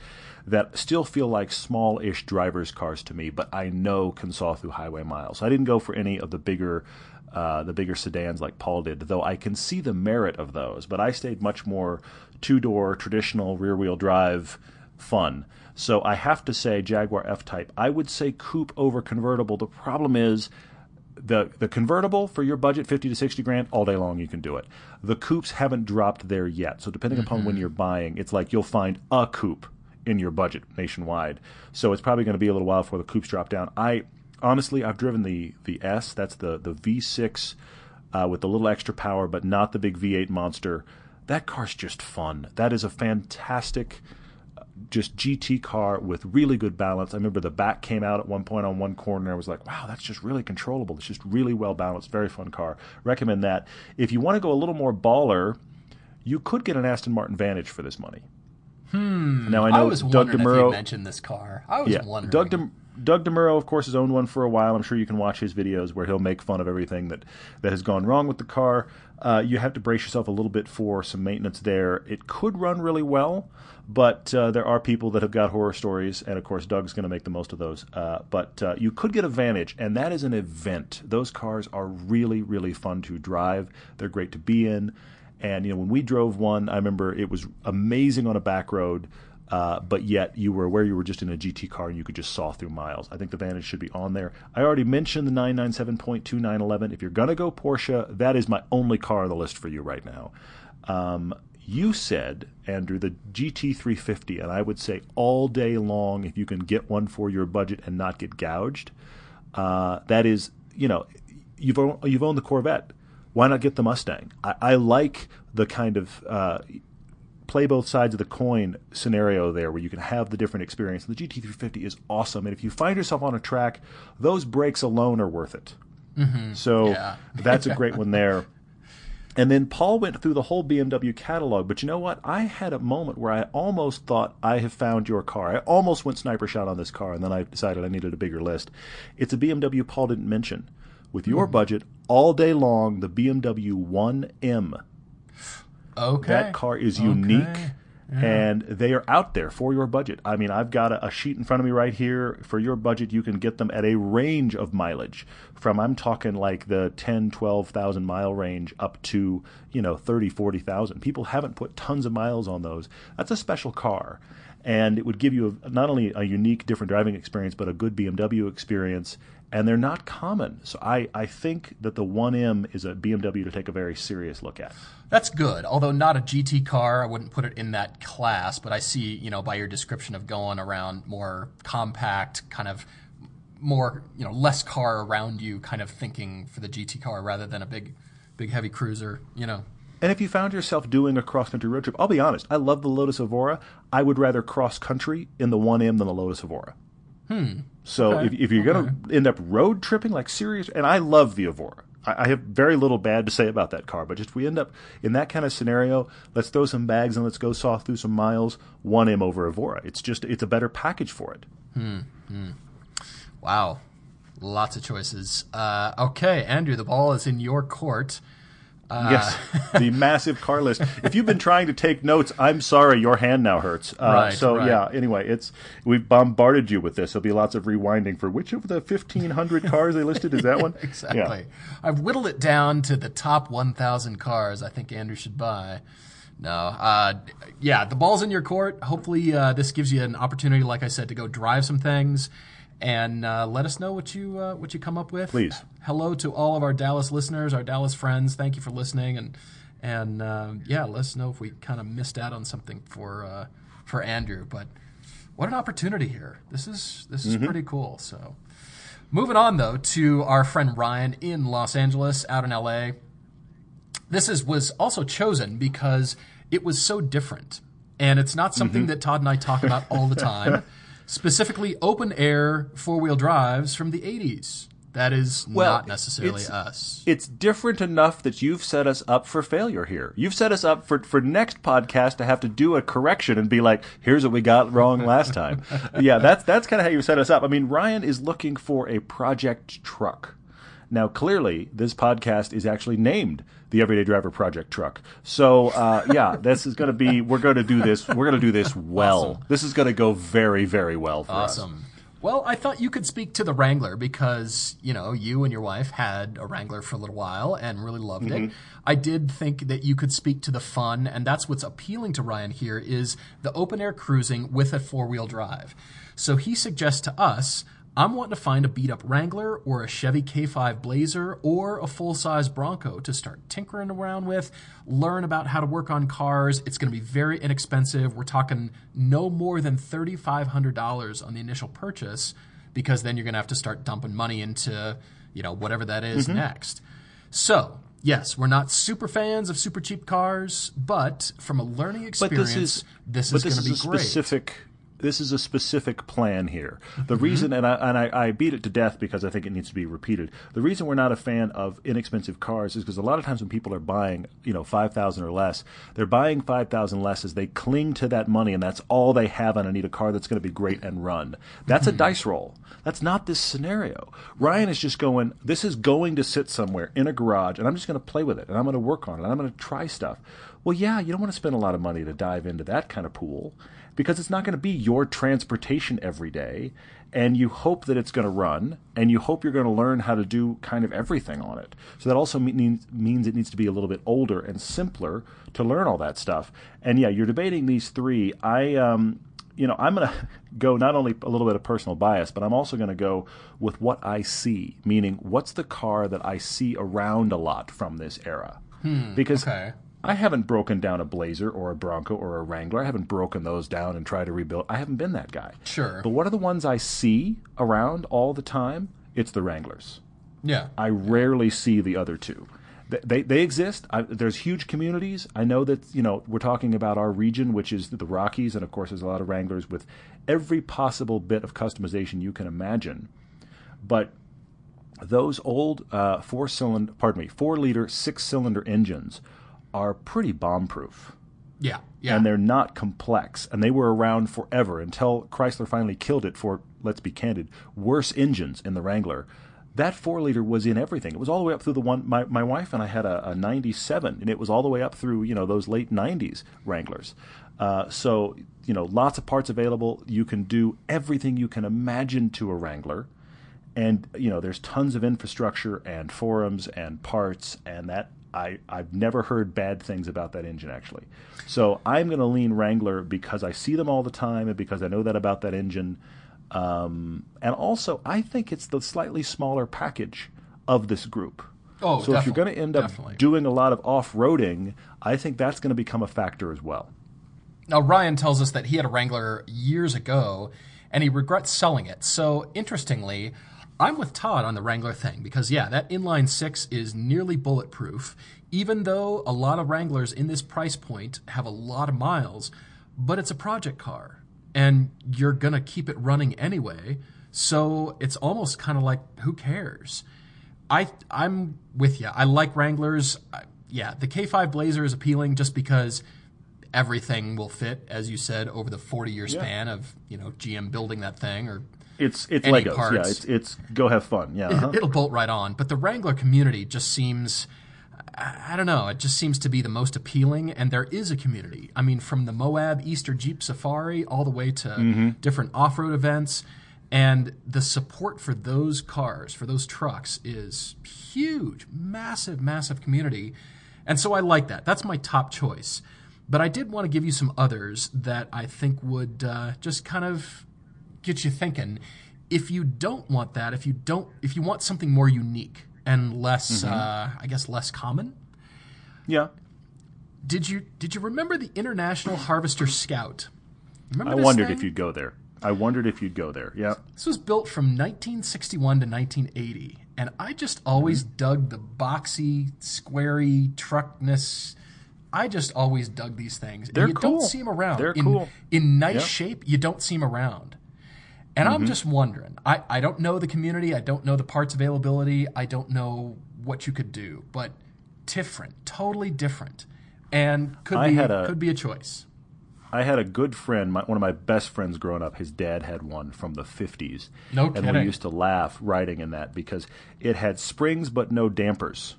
that still feel like small-ish driver's cars to me, but I know can saw through highway miles. So I didn't go for any of the bigger Uh, the bigger sedans like Paul did, though I can see the merit of those. But I stayed much more two-door, traditional, rear-wheel drive fun. So I have to say Jaguar F-Type. I would say coupe over convertible. The problem is the the convertible for your budget, fifty to sixty grand, all day long you can do it. The coupes haven't dropped there yet. So depending mm-hmm. upon when you're buying, it's like you'll find a coupe in your budget nationwide. So it's probably going to be a little while before the coupes drop down. I... Honestly, I've driven the, the S. That's the, the V six uh, with a little extra power, but not the big V eight monster. That car's just fun. That is a fantastic just G T car with really good balance. I remember the back came out at one point on one corner. I was like, wow, that's just really controllable. It's just really well balanced. Very fun car. Recommend that. If you want to go a little more baller, you could get an Aston Martin Vantage for this money. Hmm. Now I know I was Doug wondering DeMuro, if you mentioned this car. I was yeah, wondering. Doug DeMuro. Doug DeMuro, of course, has owned one for a while. I'm sure you can watch his videos where he'll make fun of everything that, that has gone wrong with the car. Uh, you have to brace yourself a little bit for some maintenance there. It could run really well, but uh, there are people that have got horror stories, and, of course, Doug's going to make the most of those. Uh, but uh, you could get a Vantage, and that is an event. Those cars are really, really fun to drive. They're great to be in. And, you know, when we drove one, I remember it was amazing on a back road. Uh, but yet you were where you were just in a G T car and you could just saw through miles. I think the Vantage should be on there. I already mentioned the nine ninety-seven point two nine eleven. If you're going to go Porsche, that is my only car on the list for you right now. Um, you said, Andrew, the G T three fifty, and I would say all day long if you can get one for your budget and not get gouged. Uh, that is, you know, you've, own, you've owned the Corvette. Why not get the Mustang? I, I like the kind of... Uh, play both sides of the coin scenario there where you can have the different experience. The G T three fifty is awesome, and if you find yourself on a track, those brakes alone are worth it. Mm-hmm. So yeah. That's a great one there. And then Paul went through the whole B M W catalog, but you know what? I had a moment where I almost thought I have found your car. I almost went sniper shot on this car, and then I decided I needed a bigger list. It's a B M W Paul didn't mention. With your mm. budget, all day long, the B M W one M. Okay. That car is unique, okay. yeah. and they are out there for your budget. I mean, I've got a, a sheet in front of me right here. For your budget, you can get them at a range of mileage from, I'm talking like the ten, twelve thousand mile range up to, you know, thirty, forty thousand. People haven't put tons of miles on those. That's a special car, and it would give you a, not only a unique, different driving experience, but a good B M W experience, and they're not common. So I, I think that the one M is a B M W to take a very serious look at. That's good, although not a G T car. I wouldn't put it in that class, but I see, you know, by your description of going around more compact, kind of more, you know, less car around you kind of thinking for the G T car rather than a big, big heavy cruiser, you know. And if you found yourself doing a cross-country road trip, I'll be honest, I love the Lotus Evora. I would rather cross-country in the one M than the Lotus Evora. Hmm. So okay. if, if you're okay. going to end up road tripping, like serious, and I love the Evora. I, I have very little bad to say about that car, but just if we end up in that kind of scenario, let's throw some bags and let's go saw through some miles, one M over Evora. It's just, it's a better package for it. Hmm. hmm. Wow. Lots of choices. Uh, okay, Andrew, the ball is in your court. Uh, yes, the massive car list. If you've been trying to take notes, I'm sorry, your hand now hurts. Uh, right, so right. yeah. Anyway, it's we've bombarded you with this. There'll be lots of rewinding for which of the fifteen hundred cars they listed is that yeah, one? Exactly. Yeah. I've whittled it down to the top one thousand cars I think Andrew should buy. No, uh, yeah, the ball's in your court. Hopefully, uh, this gives you an opportunity, like I said, to go drive some things. And uh, let us know what you uh, what you come up with. Please. Hello to all of our Dallas listeners, our Dallas friends. Thank you for listening, and and uh, yeah, let us know if we kind of missed out on something for uh, for Andrew. But what an opportunity here! This is this is mm-hmm. pretty cool. So, moving on though to our friend Ryan in Los Angeles, out in L A. This is was also chosen because it was so different, and it's not something mm-hmm. that Todd and I talk about all the time. Specifically, open-air four-wheel drives from the eighties. That is well, not necessarily it's, us. It's different enough that you've set us up for failure here. You've set us up for, for next podcast to have to do a correction and be like, here's what we got wrong last time. yeah, that's, that's kind of how you set us up. I mean, Ryan is looking for a project truck. Now, clearly, this podcast is actually named the Everyday Driver Project Truck. So, uh, yeah, this is going to be, we're going to do this, we're going to do this well. Awesome. This is going to go very, very well for awesome. us. Awesome. Well, I thought you could speak to the Wrangler because, you know, you and your wife had a Wrangler for a little while and really loved mm-hmm. it. I did think that you could speak to the fun, and that's what's appealing to Ryan here is the open-air cruising with a four-wheel drive. So he suggests to us, I'm wanting to find a beat-up Wrangler or a Chevy K five Blazer or a full-size Bronco to start tinkering around with, learn about how to work on cars. It's going to be very inexpensive. We're talking no more than thirty-five hundred dollars on the initial purchase because then you're going to have to start dumping money into, you know, whatever that is mm-hmm. next. So, yes, we're not super fans of super cheap cars, but from a learning experience, this is, this is going to be great. But this is a specific... This is a specific plan here. The mm-hmm. reason, and, I, and I, I beat it to death because I think it needs to be repeated. The reason we're not a fan of inexpensive cars is because a lot of times when people are buying, you know, five thousand or less, they're buying five thousand less as they cling to that money, and that's all they have, and I need a car that's going to be great and run. That's mm-hmm. a dice roll. That's not this scenario. Ryan is just going, this is going to sit somewhere in a garage, and I'm just going to play with it, and I'm going to work on it, and I'm going to try stuff. Well, yeah, you don't want to spend a lot of money to dive into that kind of pool because it's not going to be your transportation every day, and you hope that it's going to run, and you hope you're going to learn how to do kind of everything on it. So that also means means it needs to be a little bit older and simpler to learn all that stuff. And, yeah, you're debating these three. I, um, you know, I'm going to go not only a little bit of personal bias, but I'm also going to go with what I see, meaning what's the car that I see around a lot from this era? Hmm, because okay. I haven't broken down a Blazer or a Bronco or a Wrangler. I haven't broken those down and tried to rebuild. I haven't been that guy. Sure. But what are the ones I see around all the time? It's the Wranglers. Yeah. I rarely see the other two. They they, they exist. I, there's huge communities. I know that, you know, we're talking about our region, which is the Rockies, and, of course, there's a lot of Wranglers with every possible bit of customization you can imagine. But those old uh, four-cylinder, pardon me, four-liter, six-cylinder engines are pretty bomb-proof. Yeah, yeah. And they're not complex, and they were around forever until Chrysler finally killed it for, let's be candid, worse engines in the Wrangler. That four-liter was in everything. It was all the way up through the one... My, my wife and I had a, a ninety-seven, and it was all the way up through, you know, those late nineties Wranglers. Uh, so, you know, lots of parts available. You can do everything you can imagine to a Wrangler. And, you know, there's tons of infrastructure and forums and parts, and that... I, I've never heard bad things about that engine, actually. So I'm going to lean Wrangler because I see them all the time and because I know that about that engine. Um, and also, I think it's the slightly smaller package of this group. Oh, so if you're going to end up definitely. doing a lot of off-roading, I think that's going to become a factor as well. Now, Ryan tells us that he had a Wrangler years ago, and he regrets selling it. So, interestingly... I'm with Todd on the Wrangler thing because, yeah, that inline six is nearly bulletproof, even though a lot of Wranglers in this price point have a lot of miles, but it's a project car, and you're going to keep it running anyway, so it's almost kind of like, who cares? I, I'm with you. I like Wranglers. I, yeah, the K five Blazer is appealing just because everything will fit, as you said, over the forty-year yeah. span of, you know, G M building that thing or It's it's any Legos. Parts. Yeah, it's it's go have fun. Yeah, uh-huh. It'll bolt right on. But the Wrangler community just seems, I don't know, it just seems to be the most appealing. And there is a community. I mean, from the Moab Easter Jeep Safari all the way to mm-hmm. different off-road events. And the support for those cars, for those trucks, is huge, massive, massive community. And so I like that. That's my top choice. But I did want to give you some others that I think would uh, just kind of get you thinking. If you don't want that, if you don't, if you want something more unique and less, mm-hmm. uh, I guess, less common. Yeah. Did you did you remember the International Harvester Scout? Remember I this wondered thing? if you'd go there. I wondered if you'd go there. Yeah. This was built from nineteen sixty-one to nineteen eighty, and I just always mm-hmm. dug the boxy, squarey truckness. I just always dug these things. They're and you cool. don't see them around. They're in, cool. In nice yeah. shape, you don't see them around. And mm-hmm. I'm just wondering. I, I don't know the community. I don't know the parts availability. I don't know what you could do, but different, totally different, and could I be had a- could be a choice. I had a good friend, my, one of my best friends growing up, his dad had one from the fifties. No kidding. And we used to laugh riding in that because it had springs but no dampers.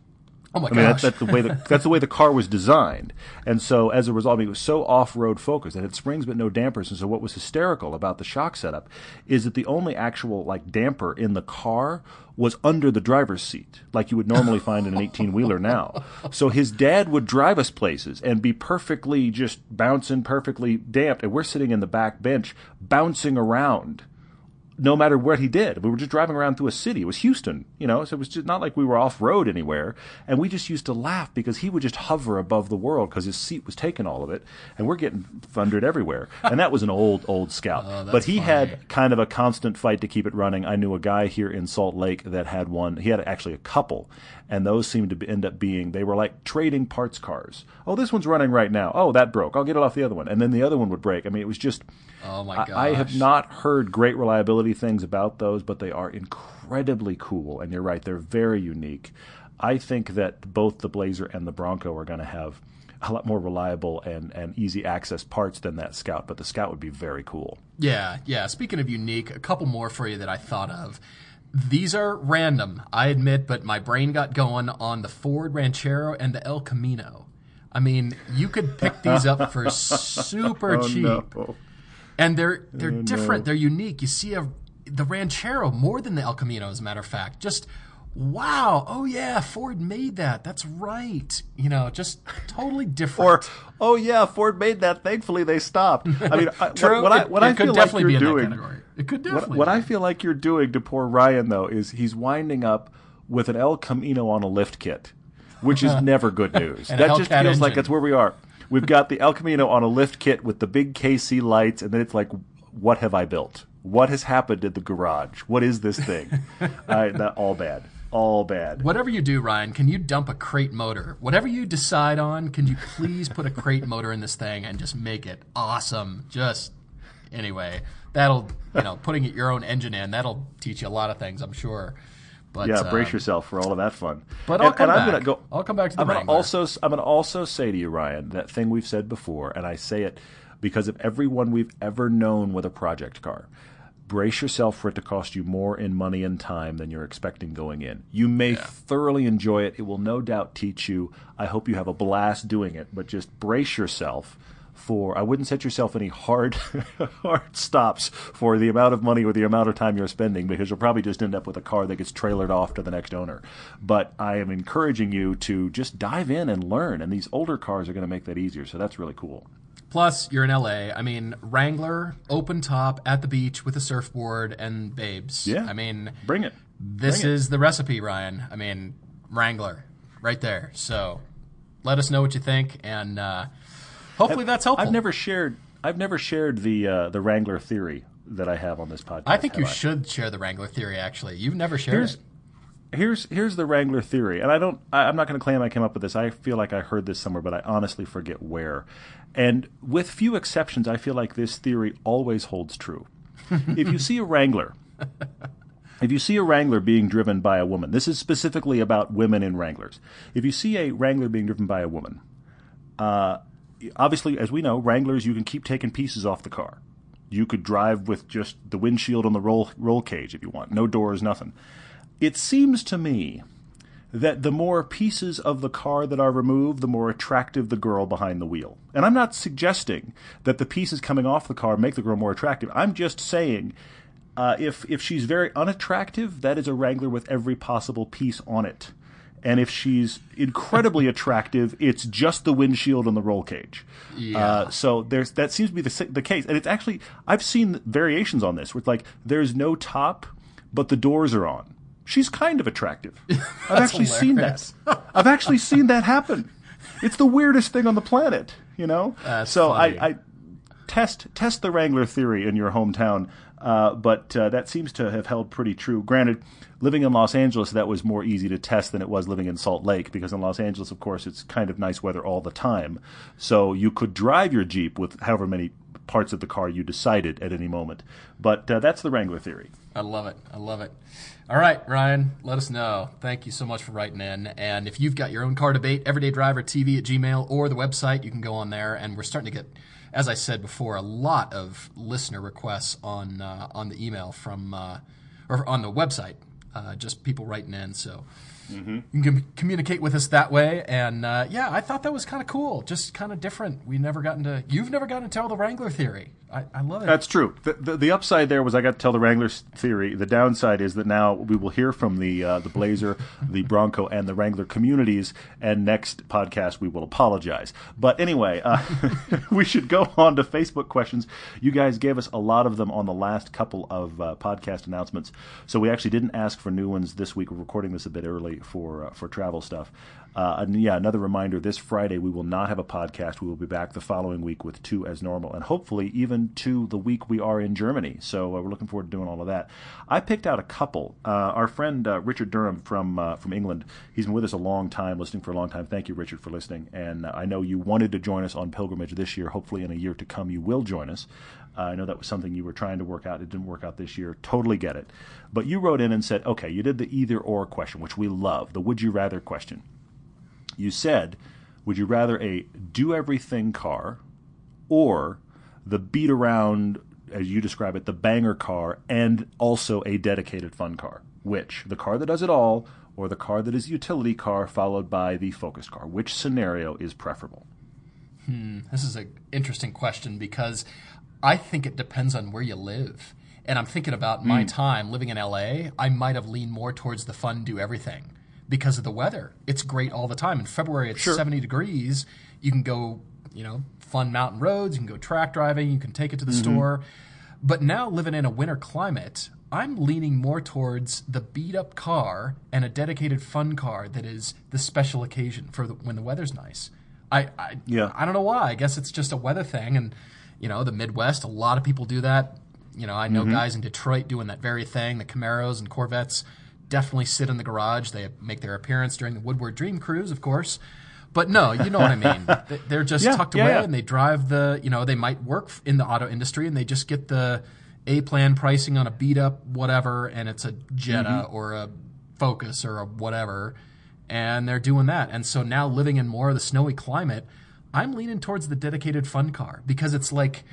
Oh, my I gosh. Mean, that's, that's, the way the, that's the way the car was designed. And so as a result, I mean, it was so off-road focused. It had springs but no dampers. And so what was hysterical about the shock setup is that the only actual like damper in the car was under the driver's seat, like you would normally find in an eighteen-wheeler now. So his dad would drive us places and be perfectly just bouncing, perfectly damped. And we're sitting in the back bench bouncing around. No matter what he did, we were just driving around through a city. It was Houston, you know, so it was just not like we were off-road anywhere. And we just used to laugh because he would just hover above the world because his seat was taking all of it, and we're getting thundered everywhere. And that was an old, old Scout. Oh, but he funny. had kind of a constant fight to keep it running. I knew a guy here in Salt Lake that had one. He had actually a couple, and those seemed to end up being, they were like trading parts cars. Oh, this one's running right now. Oh, that broke. I'll get it off the other one. And then the other one would break. I mean, it was just, oh my gosh. I, I have not heard great reliability things about those, but they are incredibly cool, and you're right, they're very unique. I think that both the Blazer and the Bronco are going to have a lot more reliable and, and easy access parts than that Scout, but the Scout would be very cool. Yeah, yeah. Speaking of unique, a couple more for you that I thought of. These are random, I admit, but my brain got going on the Ford Ranchero and the El Camino. I mean, you could pick these up for super oh, cheap. No. And they're they're oh, different. No. They're unique. You see a, the Ranchero more than the El Camino, as a matter of fact. Just, wow. Oh, yeah, Ford made that. That's right. You know, just totally different. Or, oh, yeah, Ford made that. Thankfully, they stopped. I mean, True. what, what it, I, what I feel like you're doing. It could definitely what, what I feel like you're doing to poor Ryan, though, is he's winding up with an El Camino on a lift kit, which is never good news. That just feels engine. like that's where we are. We've got the El Camino on a lift kit with the big K C lights, and then it's like, what have I built? What has happened at the garage? What is this thing? I, that, all bad. All bad. Whatever you do, Ryan, can you dump a crate motor? Whatever you decide on, can you please put a crate motor in this thing and just make it awesome? Just anyway, that'll, you know, putting your own engine in, that'll teach you a lot of things, I'm sure. But, yeah, brace um, yourself for all of that fun. But I'll and, come and back. I'm gonna go, I'll come back to the I'm gonna also I'm going to also say to you, Ryan, that thing we've said before, and I say it because of everyone we've ever known with a project car. Brace yourself for it to cost you more in money and time than you're expecting going in. You may yeah. thoroughly enjoy it. It will no doubt teach you. I hope you have a blast doing it, but just brace yourself. For I wouldn't set yourself any hard hard stops for the amount of money or the amount of time you're spending, because you'll probably just end up with a car that gets trailered off to the next owner. But I am encouraging you to just dive in and learn, and these older cars are going to make that easier, so that's really cool. Plus, you're in L A. I mean, Wrangler, open top, at the beach with a surfboard and babes. Yeah, I mean, bring it. This bring is it. the recipe, Ryan. I mean, Wrangler, right there. So let us know what you think, and uh hopefully that's helpful. I've never shared. I've never shared the uh, the Wrangler theory that I have on this podcast. I think you I? should share the Wrangler theory. Actually, you've never shared here's, it. Here's here's the Wrangler theory, and I don't. I, I'm not going to claim I came up with this. I feel like I heard this somewhere, but I honestly forget where. And with few exceptions, I feel like this theory always holds true. If you see a Wrangler. If you see a Wrangler being driven by a woman, this is specifically about women in Wranglers. If you see a Wrangler being driven by a woman, uh, obviously, as we know, Wranglers, you can keep taking pieces off the car. You could drive with just the windshield on the roll, roll cage if you want. No doors, nothing. It seems to me that the more pieces of the car that are removed, the more attractive the girl behind the wheel. And I'm not suggesting that the pieces coming off the car make the girl more attractive. I'm just saying uh, if, if she's very unattractive, that is a Wrangler with every possible piece on it. And if she's incredibly attractive, it's just the windshield and the roll cage. Yeah. Uh, so there's that seems to be the, the case. And it's actually, I've seen variations on this where it's like there's no top, but the doors are on. She's kind of attractive. I've actually hilarious. seen that. I've actually seen that happen. It's the weirdest thing on the planet, you know? That's so I, I test test the Wrangler theory in your hometown, uh, but uh, that seems to have held pretty true. Granted, living in Los Angeles, that was more easy to test than it was living in Salt Lake, because in Los Angeles, of course, it's kind of nice weather all the time. So you could drive your Jeep with however many parts of the car you decided at any moment. But uh, that's the Wrangler theory. I love it. I love it. All right, Ryan, let us know. Thank you so much for writing in. And if you've got your own car debate, everydaydrivertv at Gmail or the website, you can go on there. And we're starting to get, as I said before, a lot of listener requests on uh, on the email from uh, or on the website, uh, just people writing in. So mm-hmm. you can communicate with us that way. And, uh, yeah, I thought that was kind of cool, just kind of different. We've never gotten to – you've never gotten to tell the Wrangler theory. I, I love it. That's true. The, the, the upside there was I got to tell the Wrangler theory. The downside is that now we will hear from the uh, the Blazer, the Bronco, and the Wrangler communities, and next podcast we will apologize. But anyway, uh, we should go on to Facebook questions. You guys gave us a lot of them on the last couple of uh, podcast announcements, so we actually didn't ask for new ones this week. We're recording this a bit early for uh, for travel stuff. Uh, and yeah, another reminder, this Friday we will not have a podcast. We will be back the following week with two as normal, and hopefully even to the week we are in Germany. So uh, we're looking forward to doing all of that. I picked out a couple. Uh, our friend uh, Richard Durham from uh, from England, he's been with us a long time, listening for a long time. Thank you, Richard, for listening. And uh, I know you wanted to join us on pilgrimage this year. Hopefully in a year to come you will join us. Uh, I know that was something you were trying to work out. It didn't work out this year. Totally get it. But you wrote in and said, okay, you did the either-or question, which we love, the would-you-rather question. You said, would you rather a do-everything car or the beat-around, as you describe it, the banger car and also a dedicated fun car? Which? The car that does it all or the car that is a utility car followed by the focus car? Which scenario is preferable? Hmm, this is an interesting question because I think it depends on where you live. And I'm thinking about my mm. time living in L A. I might have leaned more towards the fun do everything because of the weather. It's great all the time. In February, it's sure. seventy degrees. You can go, you know, fun mountain roads. You can go track driving. You can take it to the mm-hmm. store. But now living in a winter climate, I'm leaning more towards the beat-up car and a dedicated fun car that is the special occasion for the, when the weather's nice. I, I, yeah. I don't know why. I guess it's just a weather thing. And you know, the Midwest, a lot of people do that. You know, I know mm-hmm. guys in Detroit doing that very thing. The Camaros and Corvettes definitely sit in the garage. They make their appearance during the Woodward Dream Cruise, of course. But no, you know what I mean. They're just yeah, tucked yeah, away yeah. and they drive the, you know, they might work in the auto industry and they just get the A-plan pricing on a beat-up whatever and it's a Jetta mm-hmm. or a Focus or a whatever. And they're doing that. And so now living in more of the snowy climate, I'm leaning towards the dedicated fun car because it's like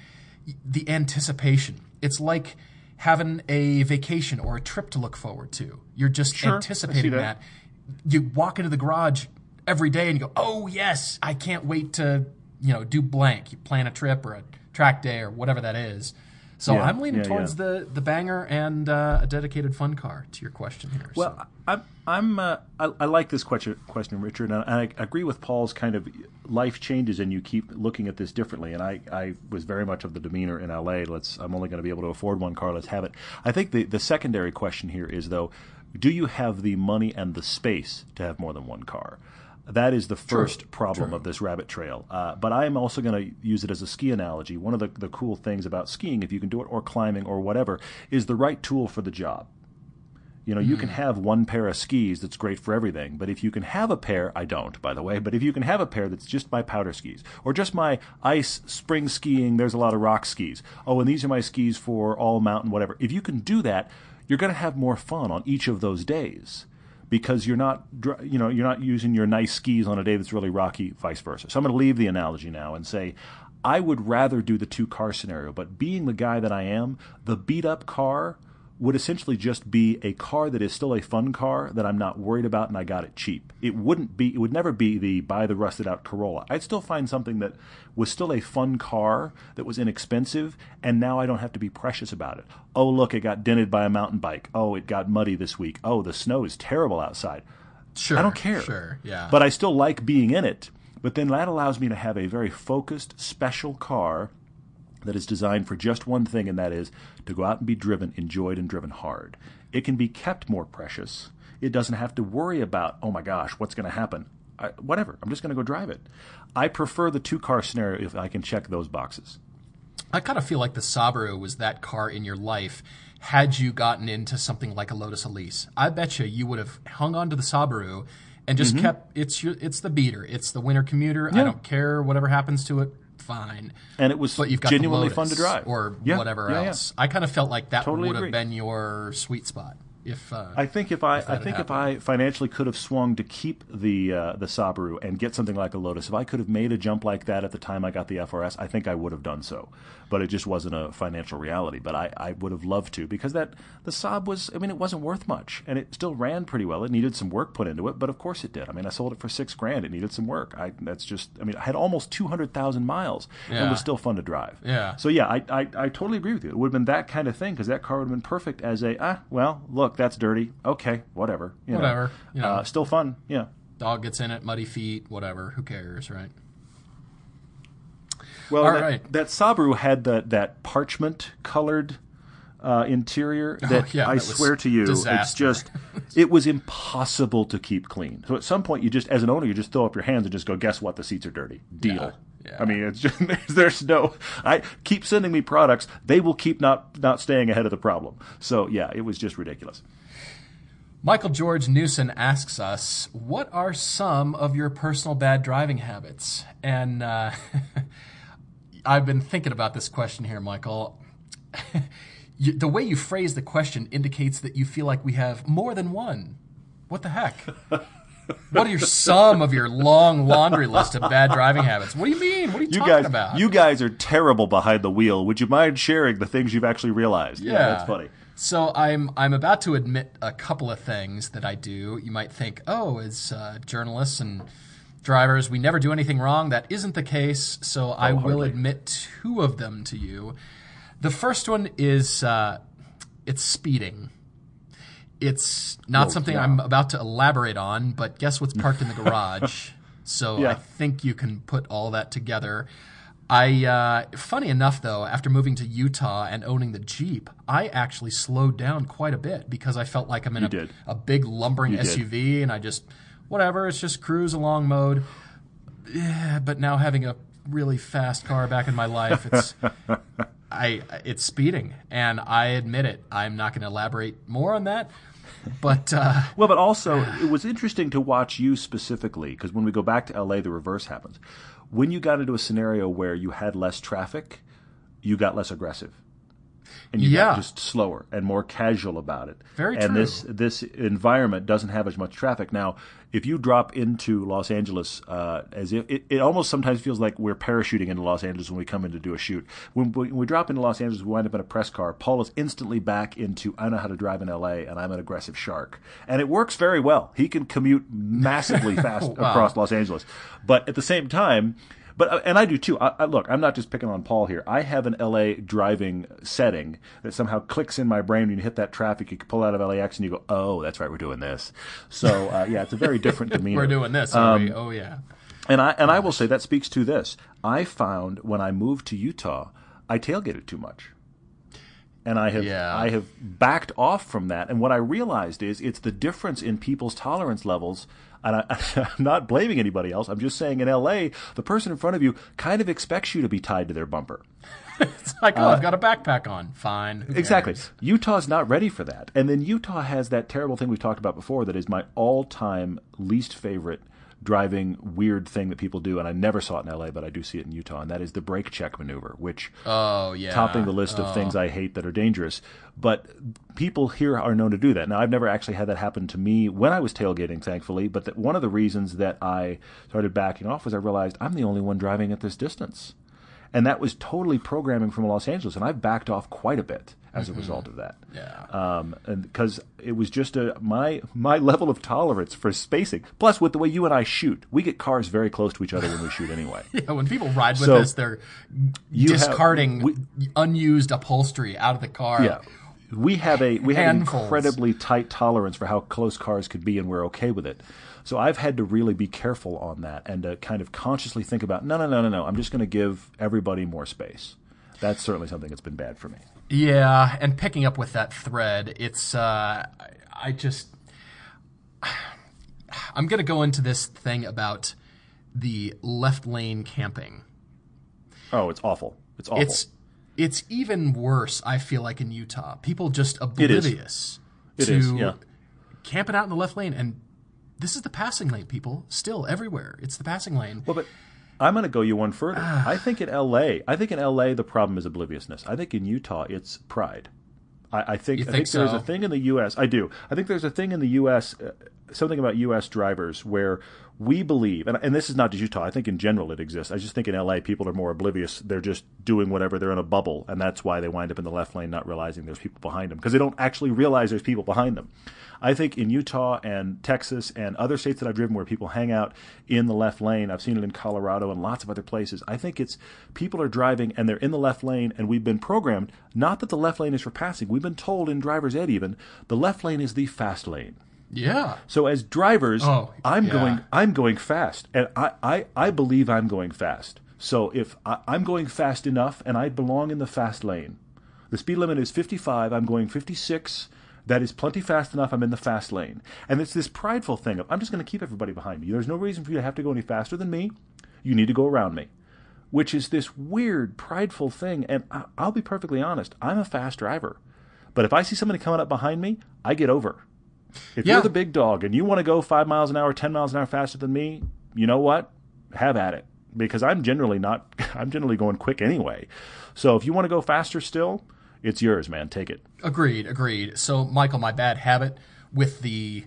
the anticipation. It's like having a vacation or a trip to look forward to. You're just sure, anticipating that. that. You walk into the garage every day and you go, oh, yes, I can't wait to, you know, do blank. You plan a trip or a track day or whatever that is. So yeah, I'm leaning yeah, towards yeah. the the banger and uh, a dedicated fun car to your question here. Well, so. I'm I'm uh, I, I like this question, question, Richard, and I, I agree with Paul's kind of life changes, and you keep looking at this differently. And I, I was very much of the demeanor in L A. Let's I'm only going to be able to afford one car. Let's have it. I think the the secondary question here is though, do you have the money and the space to have more than one car? That is the first True. problem True. of this rabbit trail. Uh, but I am also going to use it as a ski analogy. One of the, the cool things about skiing, if you can do it, or climbing, or whatever, is the right tool for the job. You know, mm. you can have one pair of skis that's great for everything, but if you can have a pair, I don't, by the way, but if you can have a pair that's just my powder skis, or just my ice spring skiing, there's a lot of rock skis. Oh, and these are my skis for all mountain, whatever. If you can do that, you're going to have more fun on each of those days. Because you're not, you know, you're not using your nice skis on a day that's really rocky, vice versa. So I'm going to leave the analogy now and say, I would rather do the two-car scenario, but being the guy that I am, the beat-up car would essentially just be a car that is still a fun car that I'm not worried about and I got it cheap. It wouldn't be, it would never be the buy the rusted out Corolla. I'd still find something that was still a fun car that was inexpensive, and now I don't have to be precious about it. Oh, look, it got dented by a mountain bike. Oh, it got muddy this week. Oh, the snow is terrible outside. Sure. I don't care. Sure, yeah. But I still like being in it. But then that allows me to have a very focused, special car that is designed for just one thing, and that is to go out and be driven, enjoyed, and driven hard. It can be kept more precious. It doesn't have to worry about, oh my gosh, what's going to happen? I, whatever. I'm just going to go drive it. I prefer the two-car scenario if I can check those boxes. I kind of feel like the Subaru was that car in your life had you gotten into something like a Lotus Elise. I bet you you would have hung on to the Subaru and just mm-hmm. kept, it's your, it's the beater. It's the winter commuter. Yeah. I don't care whatever happens to it. Fine. And it was but you've got genuinely fun to drive. Or yeah, whatever yeah, else. Yeah. I kind of felt like that totally would agree. have been your sweet spot. If uh, I think if I, if I think if I financially could have swung to keep the uh, the Subaru and get something like a Lotus, if I could have made a jump like that at the time I got the F R S, I think I would have done so. But it just wasn't a financial reality. But I, I would have loved to, because that the Saab was, I mean, it wasn't worth much, and it still ran pretty well. It needed some work put into it, but of course it did. I mean, I sold it for six grand. It needed some work. I that's just I mean, I had almost two hundred thousand miles yeah. and was still fun to drive. Yeah. So yeah, I, I I totally agree with you. It would have been that kind of thing, because that car would have been perfect as a ah well look. That's dirty. Okay, whatever. You whatever. Know. You know. Uh, still fun. Yeah. Dog gets in it, muddy feet, whatever. Who cares, right? Well, that, right. that Subaru had the, that parchment-colored uh, interior that oh, yeah, I that swear to you, disaster. It's just, it was impossible to keep clean. So at some point, you just, as an owner, you just throw up your hands and just go, guess what? The seats are dirty. Deal. Yeah. Yeah. I mean, it's just, there's no. I keep sending me products; they will keep not not staying ahead of the problem. So yeah, it was just ridiculous. Michael George Newson asks us, "What are some of your personal bad driving habits?" And uh, I've been thinking about this question here, Michael. you, the way you phrase the question indicates that you feel like we have more than one. What the heck? What are your some of your long laundry list of bad driving habits? What do you mean? What are you, you talking guys, about? You guys are terrible behind the wheel. Would you mind sharing the things you've actually realized? Yeah, yeah, that's funny. So I'm I'm about to admit a couple of things that I do. You might think, oh, as uh, journalists and drivers, we never do anything wrong. That isn't the case. So oh, I hardly. will admit two of them to you. The first one is uh, it's speeding. It's not oh, something yeah. I'm about to elaborate on, but guess what's parked in the garage? So yeah. I think you can put all that together. I, uh, funny enough, though, after moving to Utah and owning the Jeep, I actually slowed down quite a bit because I felt like I'm in a, a big lumbering you S U V did. and I just, whatever, it's just cruise along mode. Yeah, but now having a really fast car back in my life, it's... I it's speeding, and I admit it. I'm not going to elaborate more on that. But uh, well, but also it was interesting to watch you specifically, because when we go back to L A, the reverse happens. When you got into a scenario where you had less traffic, you got less aggressive, and you yeah. got just slower and more casual about it. Very and true. And this this environment doesn't have as much traffic now. If you drop into Los Angeles, uh, as if it, it almost sometimes feels like we're parachuting into Los Angeles when we come in to do a shoot. When we, when we drop into Los Angeles, we wind up in a press car. Paul is instantly back into, I know how to drive in L A, and I'm an aggressive shark. And it works very well. He can commute massively fast wow. across Los Angeles. But at the same time... But and I do too. I, I, look, I'm not just picking on Paul here. I have an L A driving setting that somehow clicks in my brain. When you hit that traffic, you can pull out of L A X and you go, "Oh, that's right, we're doing this." So uh, yeah, it's a very different demeanor. We're doing this, um, are we? Oh yeah. And I and Gosh. I will say that speaks to this. I found when I moved to Utah, I tailgated too much. And I have yeah. I have backed off from that. And what I realized is it's the difference in people's tolerance levels. And I, I'm not blaming anybody else. I'm just saying in L A, the person in front of you kind of expects you to be tied to their bumper. It's like, oh, uh, I've got a backpack on. Fine. Exactly. Utah's not ready for that. And then Utah has that terrible thing we've talked about before that is my all-time least favorite driving weird thing that people do, and I never saw it in L A, but I do see it in Utah, and that is the brake check maneuver, which oh, yeah. topping the list oh. of things I hate that are dangerous. But people here are known to do that. Now, I've never actually had that happen to me when I was tailgating, thankfully, but that one of the reasons that I started backing off was I realized I'm the only one driving at this distance. And that was totally programming from Los Angeles, and I've backed off quite a bit as a result of that. Yeah. Um, and because it was just a my my level of tolerance for spacing. Plus, with the way you and I shoot, we get cars very close to each other when we shoot anyway. Yeah, when people ride with so us, they're discarding have, we, unused upholstery out of the car. Yeah. We have a we have an incredibly tight tolerance for how close cars could be, and we're okay with it. So I've had to really be careful on that and to kind of consciously think about, no, no, no, no, no, I'm just going to give everybody more space. That's certainly something that's been bad for me. Yeah, and picking up with that thread, it's uh, I just – I'm going to go into this thing about the left lane camping. Oh, it's awful. It's awful. It's it's even worse, I feel like, in Utah. People just oblivious it is. It to is, yeah. camping out in the left lane and – this is the passing lane, people. Still, everywhere. It's the passing lane. Well, but I'm going to go you one further. Uh, I think in L A, I think in L A the problem is obliviousness. I think in Utah it's pride. I, I think, you think, I think so? There's a thing in the U S I do. I think there's a thing in the U S, uh, something about U S drivers where we believe, and, and this is not just Utah. I think in general it exists. I just think in L A people are more oblivious. They're just doing whatever. They're in a bubble, and that's why they wind up in the left lane not realizing there's people behind them because they don't actually realize there's people behind them. I think in Utah and Texas and other states that I've driven where people hang out in the left lane, I've seen it in Colorado and lots of other places. I think it's people are driving and they're in the left lane, and we've been programmed, not that the left lane is for passing. We've been told in driver's ed even, the left lane is the fast lane. Yeah. So as drivers, oh, I'm yeah. going I'm going fast. And I, I, I believe I'm going fast. So if I, I'm going fast enough and I belong in the fast lane, the speed limit is fifty-five, I'm going fifty-six, that is plenty fast enough, I'm in the fast lane. And it's this prideful thing of I'm just going to keep everybody behind me. There's no reason for you to have to go any faster than me. You need to go around me. Which is this weird, prideful thing. And I, I'll be perfectly honest, I'm a fast driver. But if I see somebody coming up behind me, I get over. If yeah. you're the big dog and you want to go five miles an hour, ten miles an hour faster than me, you know what? Have at it. Because I'm generally not I'm generally going quick anyway. So if you want to go faster still, it's yours, man. Take it. Agreed, agreed. So, Michael, my bad habit with the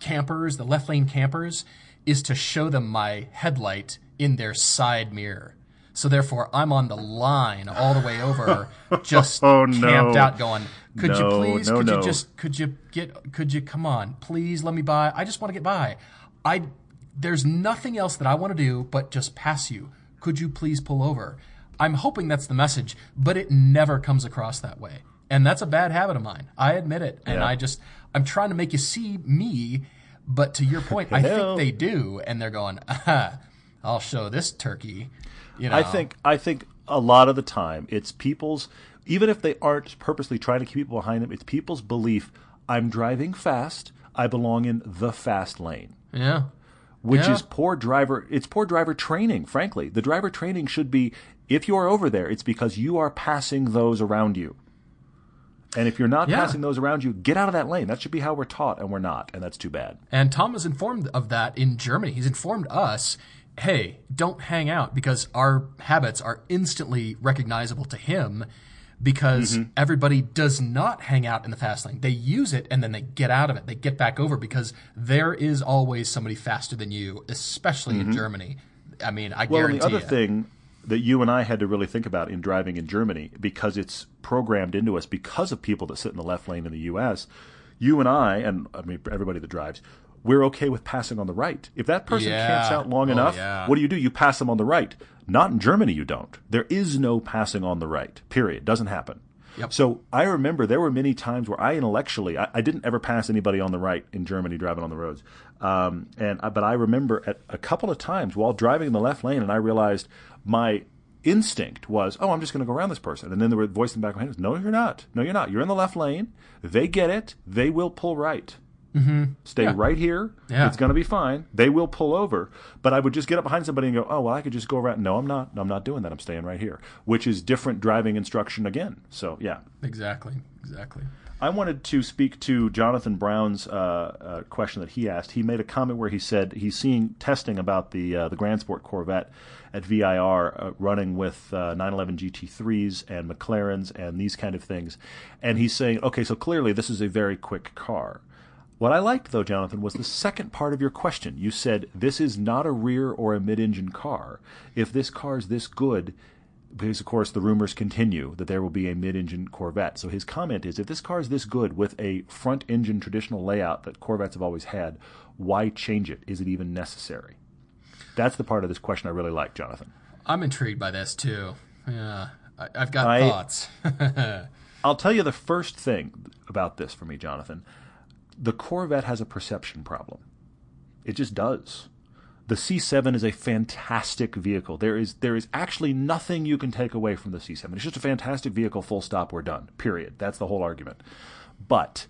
campers, the left lane campers, is to show them my headlight in their side mirror. So therefore, I'm on the line all the way over, just oh, no. camped out, going, Could no, you please? No, could no. you just? Could you get? Could you come on? Please let me by. I just want to get by. I there's nothing else that I want to do but just pass you. Could you please pull over? I'm hoping that's the message, but it never comes across that way, and that's a bad habit of mine. I admit it, and yeah. I just I'm trying to make you see me. But to your point, I think they do, and they're going, ah, I'll show this turkey. You know. I think I think a lot of the time it's people's, even if they aren't purposely trying to keep people behind them, it's people's belief, I'm driving fast, I belong in the fast lane. Yeah. Which yeah. is poor driver, it's poor driver training, frankly. The driver training should be, if you are over there, it's because you are passing those around you. And if you're not yeah. passing those around you, get out of that lane. That should be how we're taught, and we're not, and that's too bad. And Tom is informed of that in Germany. He's informed us. Hey, don't hang out because our habits are instantly recognizable to him because mm-hmm. everybody does not hang out in the fast lane. They use it and then they get out of it. They get back over because there is always somebody faster than you, especially mm-hmm. in Germany. I mean, I well, guarantee you. Well, the other you. thing that you and I had to really think about in driving in Germany, because it's programmed into us because of people that sit in the left lane in the U S, you and I, and I mean everybody that drives, we're okay with passing on the right. If that person yeah. camps out long oh, enough, yeah. what do you do? You pass them on the right. Not in Germany, you don't. There is no passing on the right, period. Doesn't happen. Yep. So I remember there were many times where I intellectually, I, I didn't ever pass anybody on the right in Germany driving on the roads. Um, and But I remember at a couple of times while driving in the left lane, and I realized my instinct was, oh, I'm just going to go around this person. And then there were voices in the back of my head, no, you're not. No, you're not. You're in the left lane. They get it. They will pull right. Mm-hmm. Stay yeah. right here. Yeah. It's going to be fine. They will pull over. But I would just get up behind somebody and go, oh, well, I could just go around. No, I'm not. I'm not doing that. I'm staying right here, which is different driving instruction again. So, yeah. Exactly. Exactly. I wanted to speak to Jonathan Brown's uh, uh, question that he asked. He made a comment where he said he's seeing testing about the uh, the Grand Sport Corvette at V I R uh, running with uh, nine eleven G T threes and McLarens and these kind of things. And he's saying, okay, so clearly this is a very quick car. What I liked, though, Jonathan, was the second part of your question. You said, this is not a rear or a mid-engine car. If this car's this good, because, of course, the rumors continue that there will be a mid-engine Corvette. So his comment is, if this car is this good with a front-engine traditional layout that Corvettes have always had, why change it? Is it even necessary? That's the part of this question I really like, Jonathan. I'm intrigued by this, too. Yeah, I, I've got I, thoughts. I'll tell you the first thing about this for me, Jonathan. The Corvette has a perception problem. It just does. The C seven is a fantastic vehicle. There is there is actually nothing you can take away from the C seven. It's just a fantastic vehicle, full stop, we're done, period. That's the whole argument. But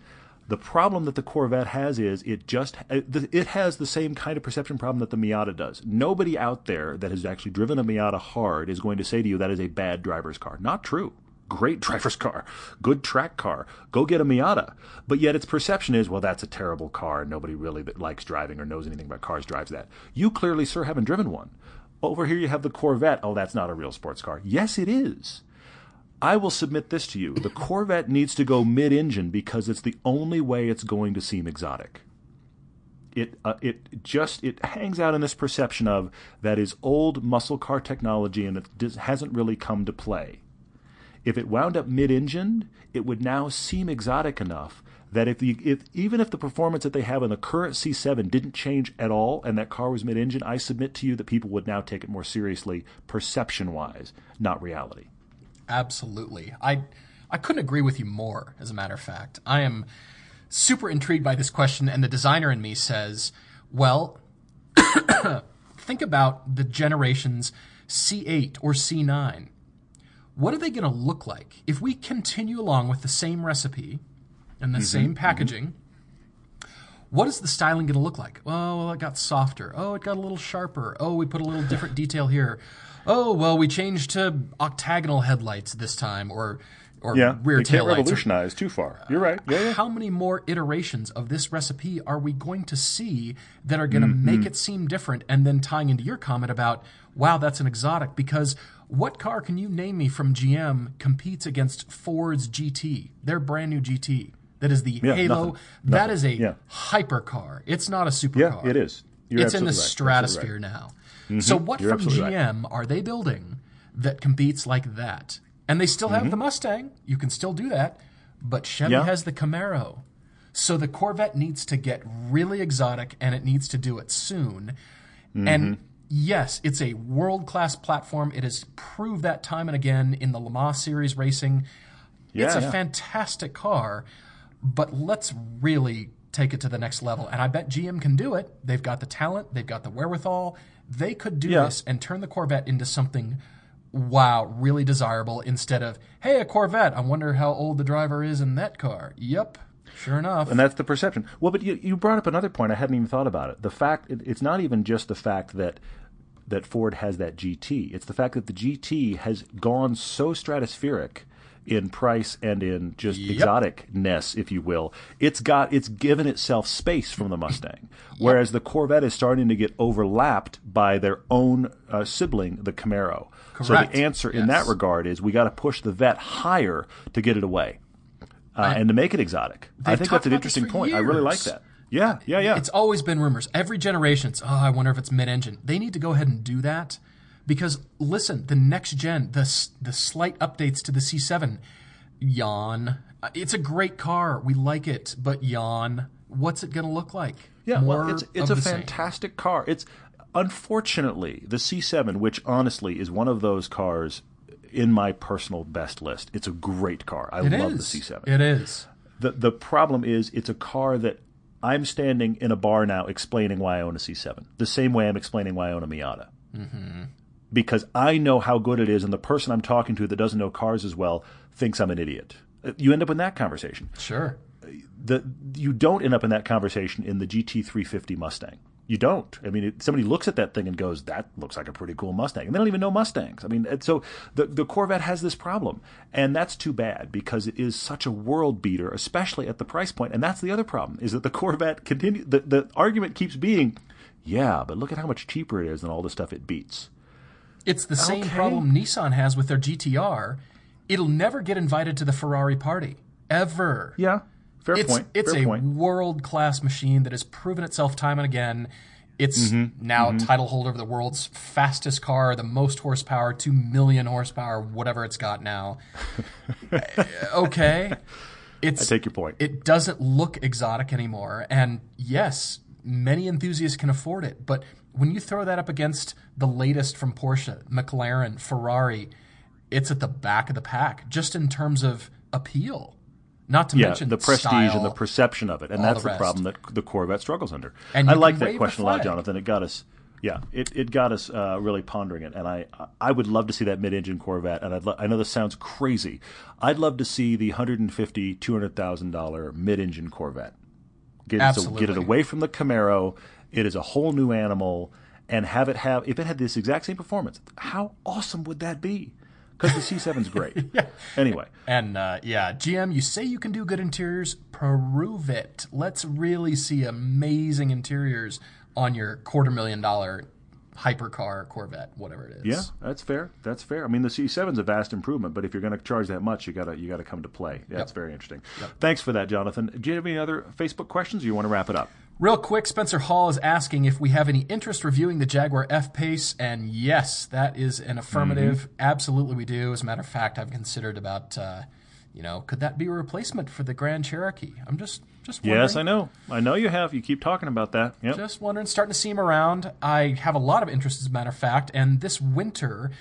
the problem that the Corvette has is it just it has the same kind of perception problem that the Miata does. Nobody out there that has actually driven a Miata hard is going to say to you that is a bad driver's car. Not true. Great driver's car, good track car, go get a Miata. But yet its perception is, well, that's a terrible car, and nobody really that likes driving or knows anything about cars drives that. You clearly, sir, haven't driven one. Over here you have the Corvette. Oh, that's not a real sports car. Yes, it is. I will submit this to you. The Corvette needs to go mid-engine because it's the only way it's going to seem exotic. It uh, it just it hangs out in this perception of that is old muscle car technology, and it hasn't really come to play. If it wound up mid-engined, it would now seem exotic enough that if, the, if even if the performance that they have in the current C seven didn't change at all and that car was mid-engine, I submit to you that people would now take it more seriously perception-wise, not reality. Absolutely. I I couldn't agree with you more, as a matter of fact. I am super intrigued by this question, and the designer in me says, well, think about the generations C eight or C nine. What are they going to look like if we continue along with the same recipe and the mm-hmm. same packaging? Mm-hmm. What is the styling going to look like? Oh, well, it got softer. Oh, it got a little sharper. Oh, we put a little different detail here. Oh, well, we changed to octagonal headlights this time, or or yeah, rear taillights. You can't revolutionize or, too far. You're right. Yeah, yeah. How many more iterations of this recipe are we going to see that are going to mm-hmm. make it seem different? And then tying into your comment about, wow, that's an exotic, because what car can you name me from G M competes against Ford's G T, their brand new G T? That is the yeah, Halo. Nothing, that nothing. is a yeah. hypercar. It's not a supercar. Yeah, it is. You're it's in the right. stratosphere right. now. Mm-hmm. So what You're from G M right. are they building that competes like that? And they still have mm-hmm. the Mustang. You can still do that. But Chevy yeah. has the Camaro. So the Corvette needs to get really exotic, and it needs to do it soon. Mm-hmm. And yes, it's a world-class platform. It has proved that time and again in the Le Mans Series racing. Yeah, it's a yeah. fantastic car, but let's really take it to the next level. And I bet G M can do it. They've got the talent. They've got the wherewithal. They could do yeah. this and turn the Corvette into something, wow, really desirable, instead of, hey, a Corvette, I wonder how old the driver is in that car. Yep. Sure enough. And that's the perception. Well, but you, you brought up another point. I hadn't even thought about it. The fact, it, it's not even just the fact that that Ford has that G T. It's the fact that the G T has gone so stratospheric in price and in just yep. exoticness, if you will. It's got it's given itself space from the Mustang, yep. whereas the Corvette is starting to get overlapped by their own uh, sibling, the Camaro. Correct. So the answer yes. in that regard is we got to push the Vette higher to get it away uh, I, and to make it exotic. I think that's an interesting point. Years. I really like that. Yeah, yeah, yeah. It's always been rumors. Every generation, it's, oh, I wonder if it's mid-engine. They need to go ahead and do that because, listen, the next gen, the, the slight updates to the C seven, yawn. It's a great car. We like it, but yawn. What's it going to look like? Yeah, More well, it's, it's a fantastic same. car. It's unfortunately, the C seven, which honestly is one of those cars in my personal best list. It's a great car. I it love is. the C seven. It is. The, the problem is it's a car that I'm standing in a bar now explaining why I own a C seven, the same way I'm explaining why I own a Miata. Mm-hmm. Because I know how good it is, and the person I'm talking to that doesn't know cars as well thinks I'm an idiot. You end up in that conversation. Sure. The, you don't end up in that conversation in the G T three fifty Mustang. You don't. I mean, it, somebody looks at that thing and goes, that looks like a pretty cool Mustang. And they don't even know Mustangs. I mean, so the, the Corvette has this problem. And that's too bad because it is such a world beater, especially at the price point. And that's the other problem is that the Corvette continue. The, the argument keeps being, yeah, but look at how much cheaper it is than all the stuff it beats. It's the same okay. problem Nissan has with their G T R. It'll never get invited to the Ferrari party, ever. Yeah. Fair it's point. it's Fair a point. world-class machine that has proven itself time and again. It's mm-hmm. now mm-hmm. title holder of the world's fastest car, the most horsepower, two million horsepower, whatever it's got now. Okay. It's, I take your point. It doesn't look exotic anymore. And yes, many enthusiasts can afford it. But when you throw that up against the latest from Porsche, McLaren, Ferrari, it's at the back of the pack just in terms of appeal. Not to yeah, mention the prestige style, and the perception of it, and that's the, the problem that the Corvette struggles under. And I like that question a lot, Jonathan. It got us, yeah, it, it got us uh, really pondering it. And I I would love to see that mid-engine Corvette. And I'd lo- I know this sounds crazy. I'd love to see the one hundred fifty thousand dollars, two hundred thousand dollars mid-engine Corvette. Get Absolutely. It, so get it away from the Camaro. It is a whole new animal, and have it have if it had this exact same performance. How awesome would that be? Because the C seven's great. yeah. Anyway. And, uh, yeah, G M, you say you can do good interiors. Prove it. Let's really see amazing interiors on your quarter million dollar hypercar, Corvette, whatever it is. Yeah, that's fair. That's fair. I mean, the C seven's a vast improvement, but if you're going to charge that much, you gotta you gotta come to play. Yeah, yep. That's very interesting. Yep. Thanks for that, Jonathan. Do you have any other Facebook questions, or you want to wrap it up? Real quick, Spencer Hall is asking if we have any interest reviewing the Jaguar F-Pace, and yes, that is an affirmative. Mm-hmm. Absolutely we do. As a matter of fact, I've considered about, uh, you know, could that be a replacement for the Grand Cherokee? I'm just just wondering. Yes, I know. I know you have. You keep talking about that. Yep. Just wondering, starting to see him around. I have a lot of interest, as a matter of fact, and this winter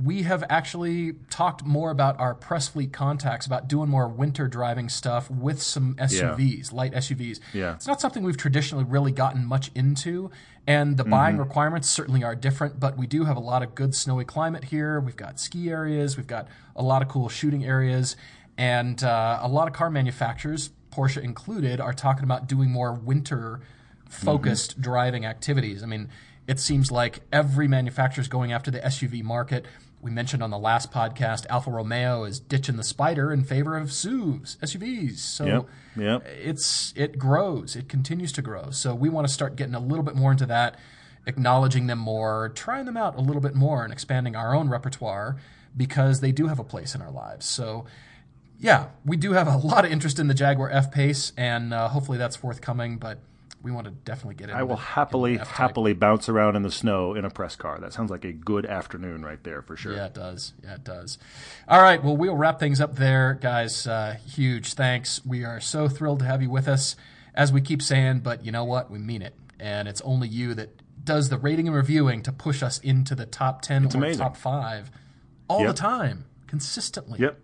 we have actually talked more about our press fleet contacts about doing more winter driving stuff with some S U Vs, yeah. light S U Vs. Yeah. It's not something we've traditionally really gotten much into, and the mm-hmm. buying requirements certainly are different, but we do have a lot of good snowy climate here. We've got ski areas. We've got a lot of cool shooting areas, and uh, a lot of car manufacturers, Porsche included, are talking about doing more winter-focused mm-hmm. driving activities. I mean, it seems like every manufacturer is going after the S U V market. We mentioned on the last podcast, Alfa Romeo is ditching the Spider in favor of S U Vs, S U Vs. So yep, yep. it's it grows. It continues to grow. So we want to start getting a little bit more into that, acknowledging them more, trying them out a little bit more, and expanding our own repertoire because they do have a place in our lives. So yeah, we do have a lot of interest in the Jaguar F-Pace, and uh, hopefully that's forthcoming, but we want to definitely get in. I will the, happily, happily bounce around in the snow in a press car. That sounds like a good afternoon right there for sure. Yeah, it does. Yeah, it does. All right. Well, we'll wrap things up there, guys. Uh, huge thanks. We are so thrilled to have you with us, as we keep saying, but you know what? We mean it. And it's only you that does the rating and reviewing to push us into the top ten it's or amazing. top five all yep. the time, consistently. Yep.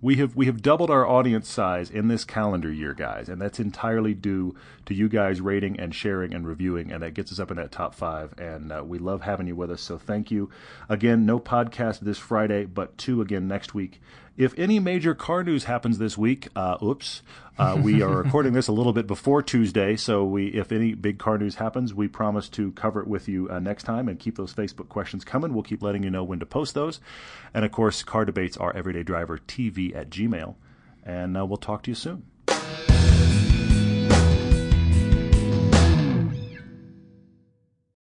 We have we have doubled our audience size in this calendar year, guys, and that's entirely due to you guys rating and sharing and reviewing, and that gets us up in that top five, and uh, we love having you with us, so thank you. Again, no podcast this Friday, but two again next week. If any major car news happens this week, uh, oops, uh, we are recording this a little bit before Tuesday, so we if any big car news happens, we promise to cover it with you uh, next time, and keep those Facebook questions coming. We'll keep letting you know when to post those. And, of course, car debates are everydaydrivertv at gmail, and uh, we'll talk to you soon.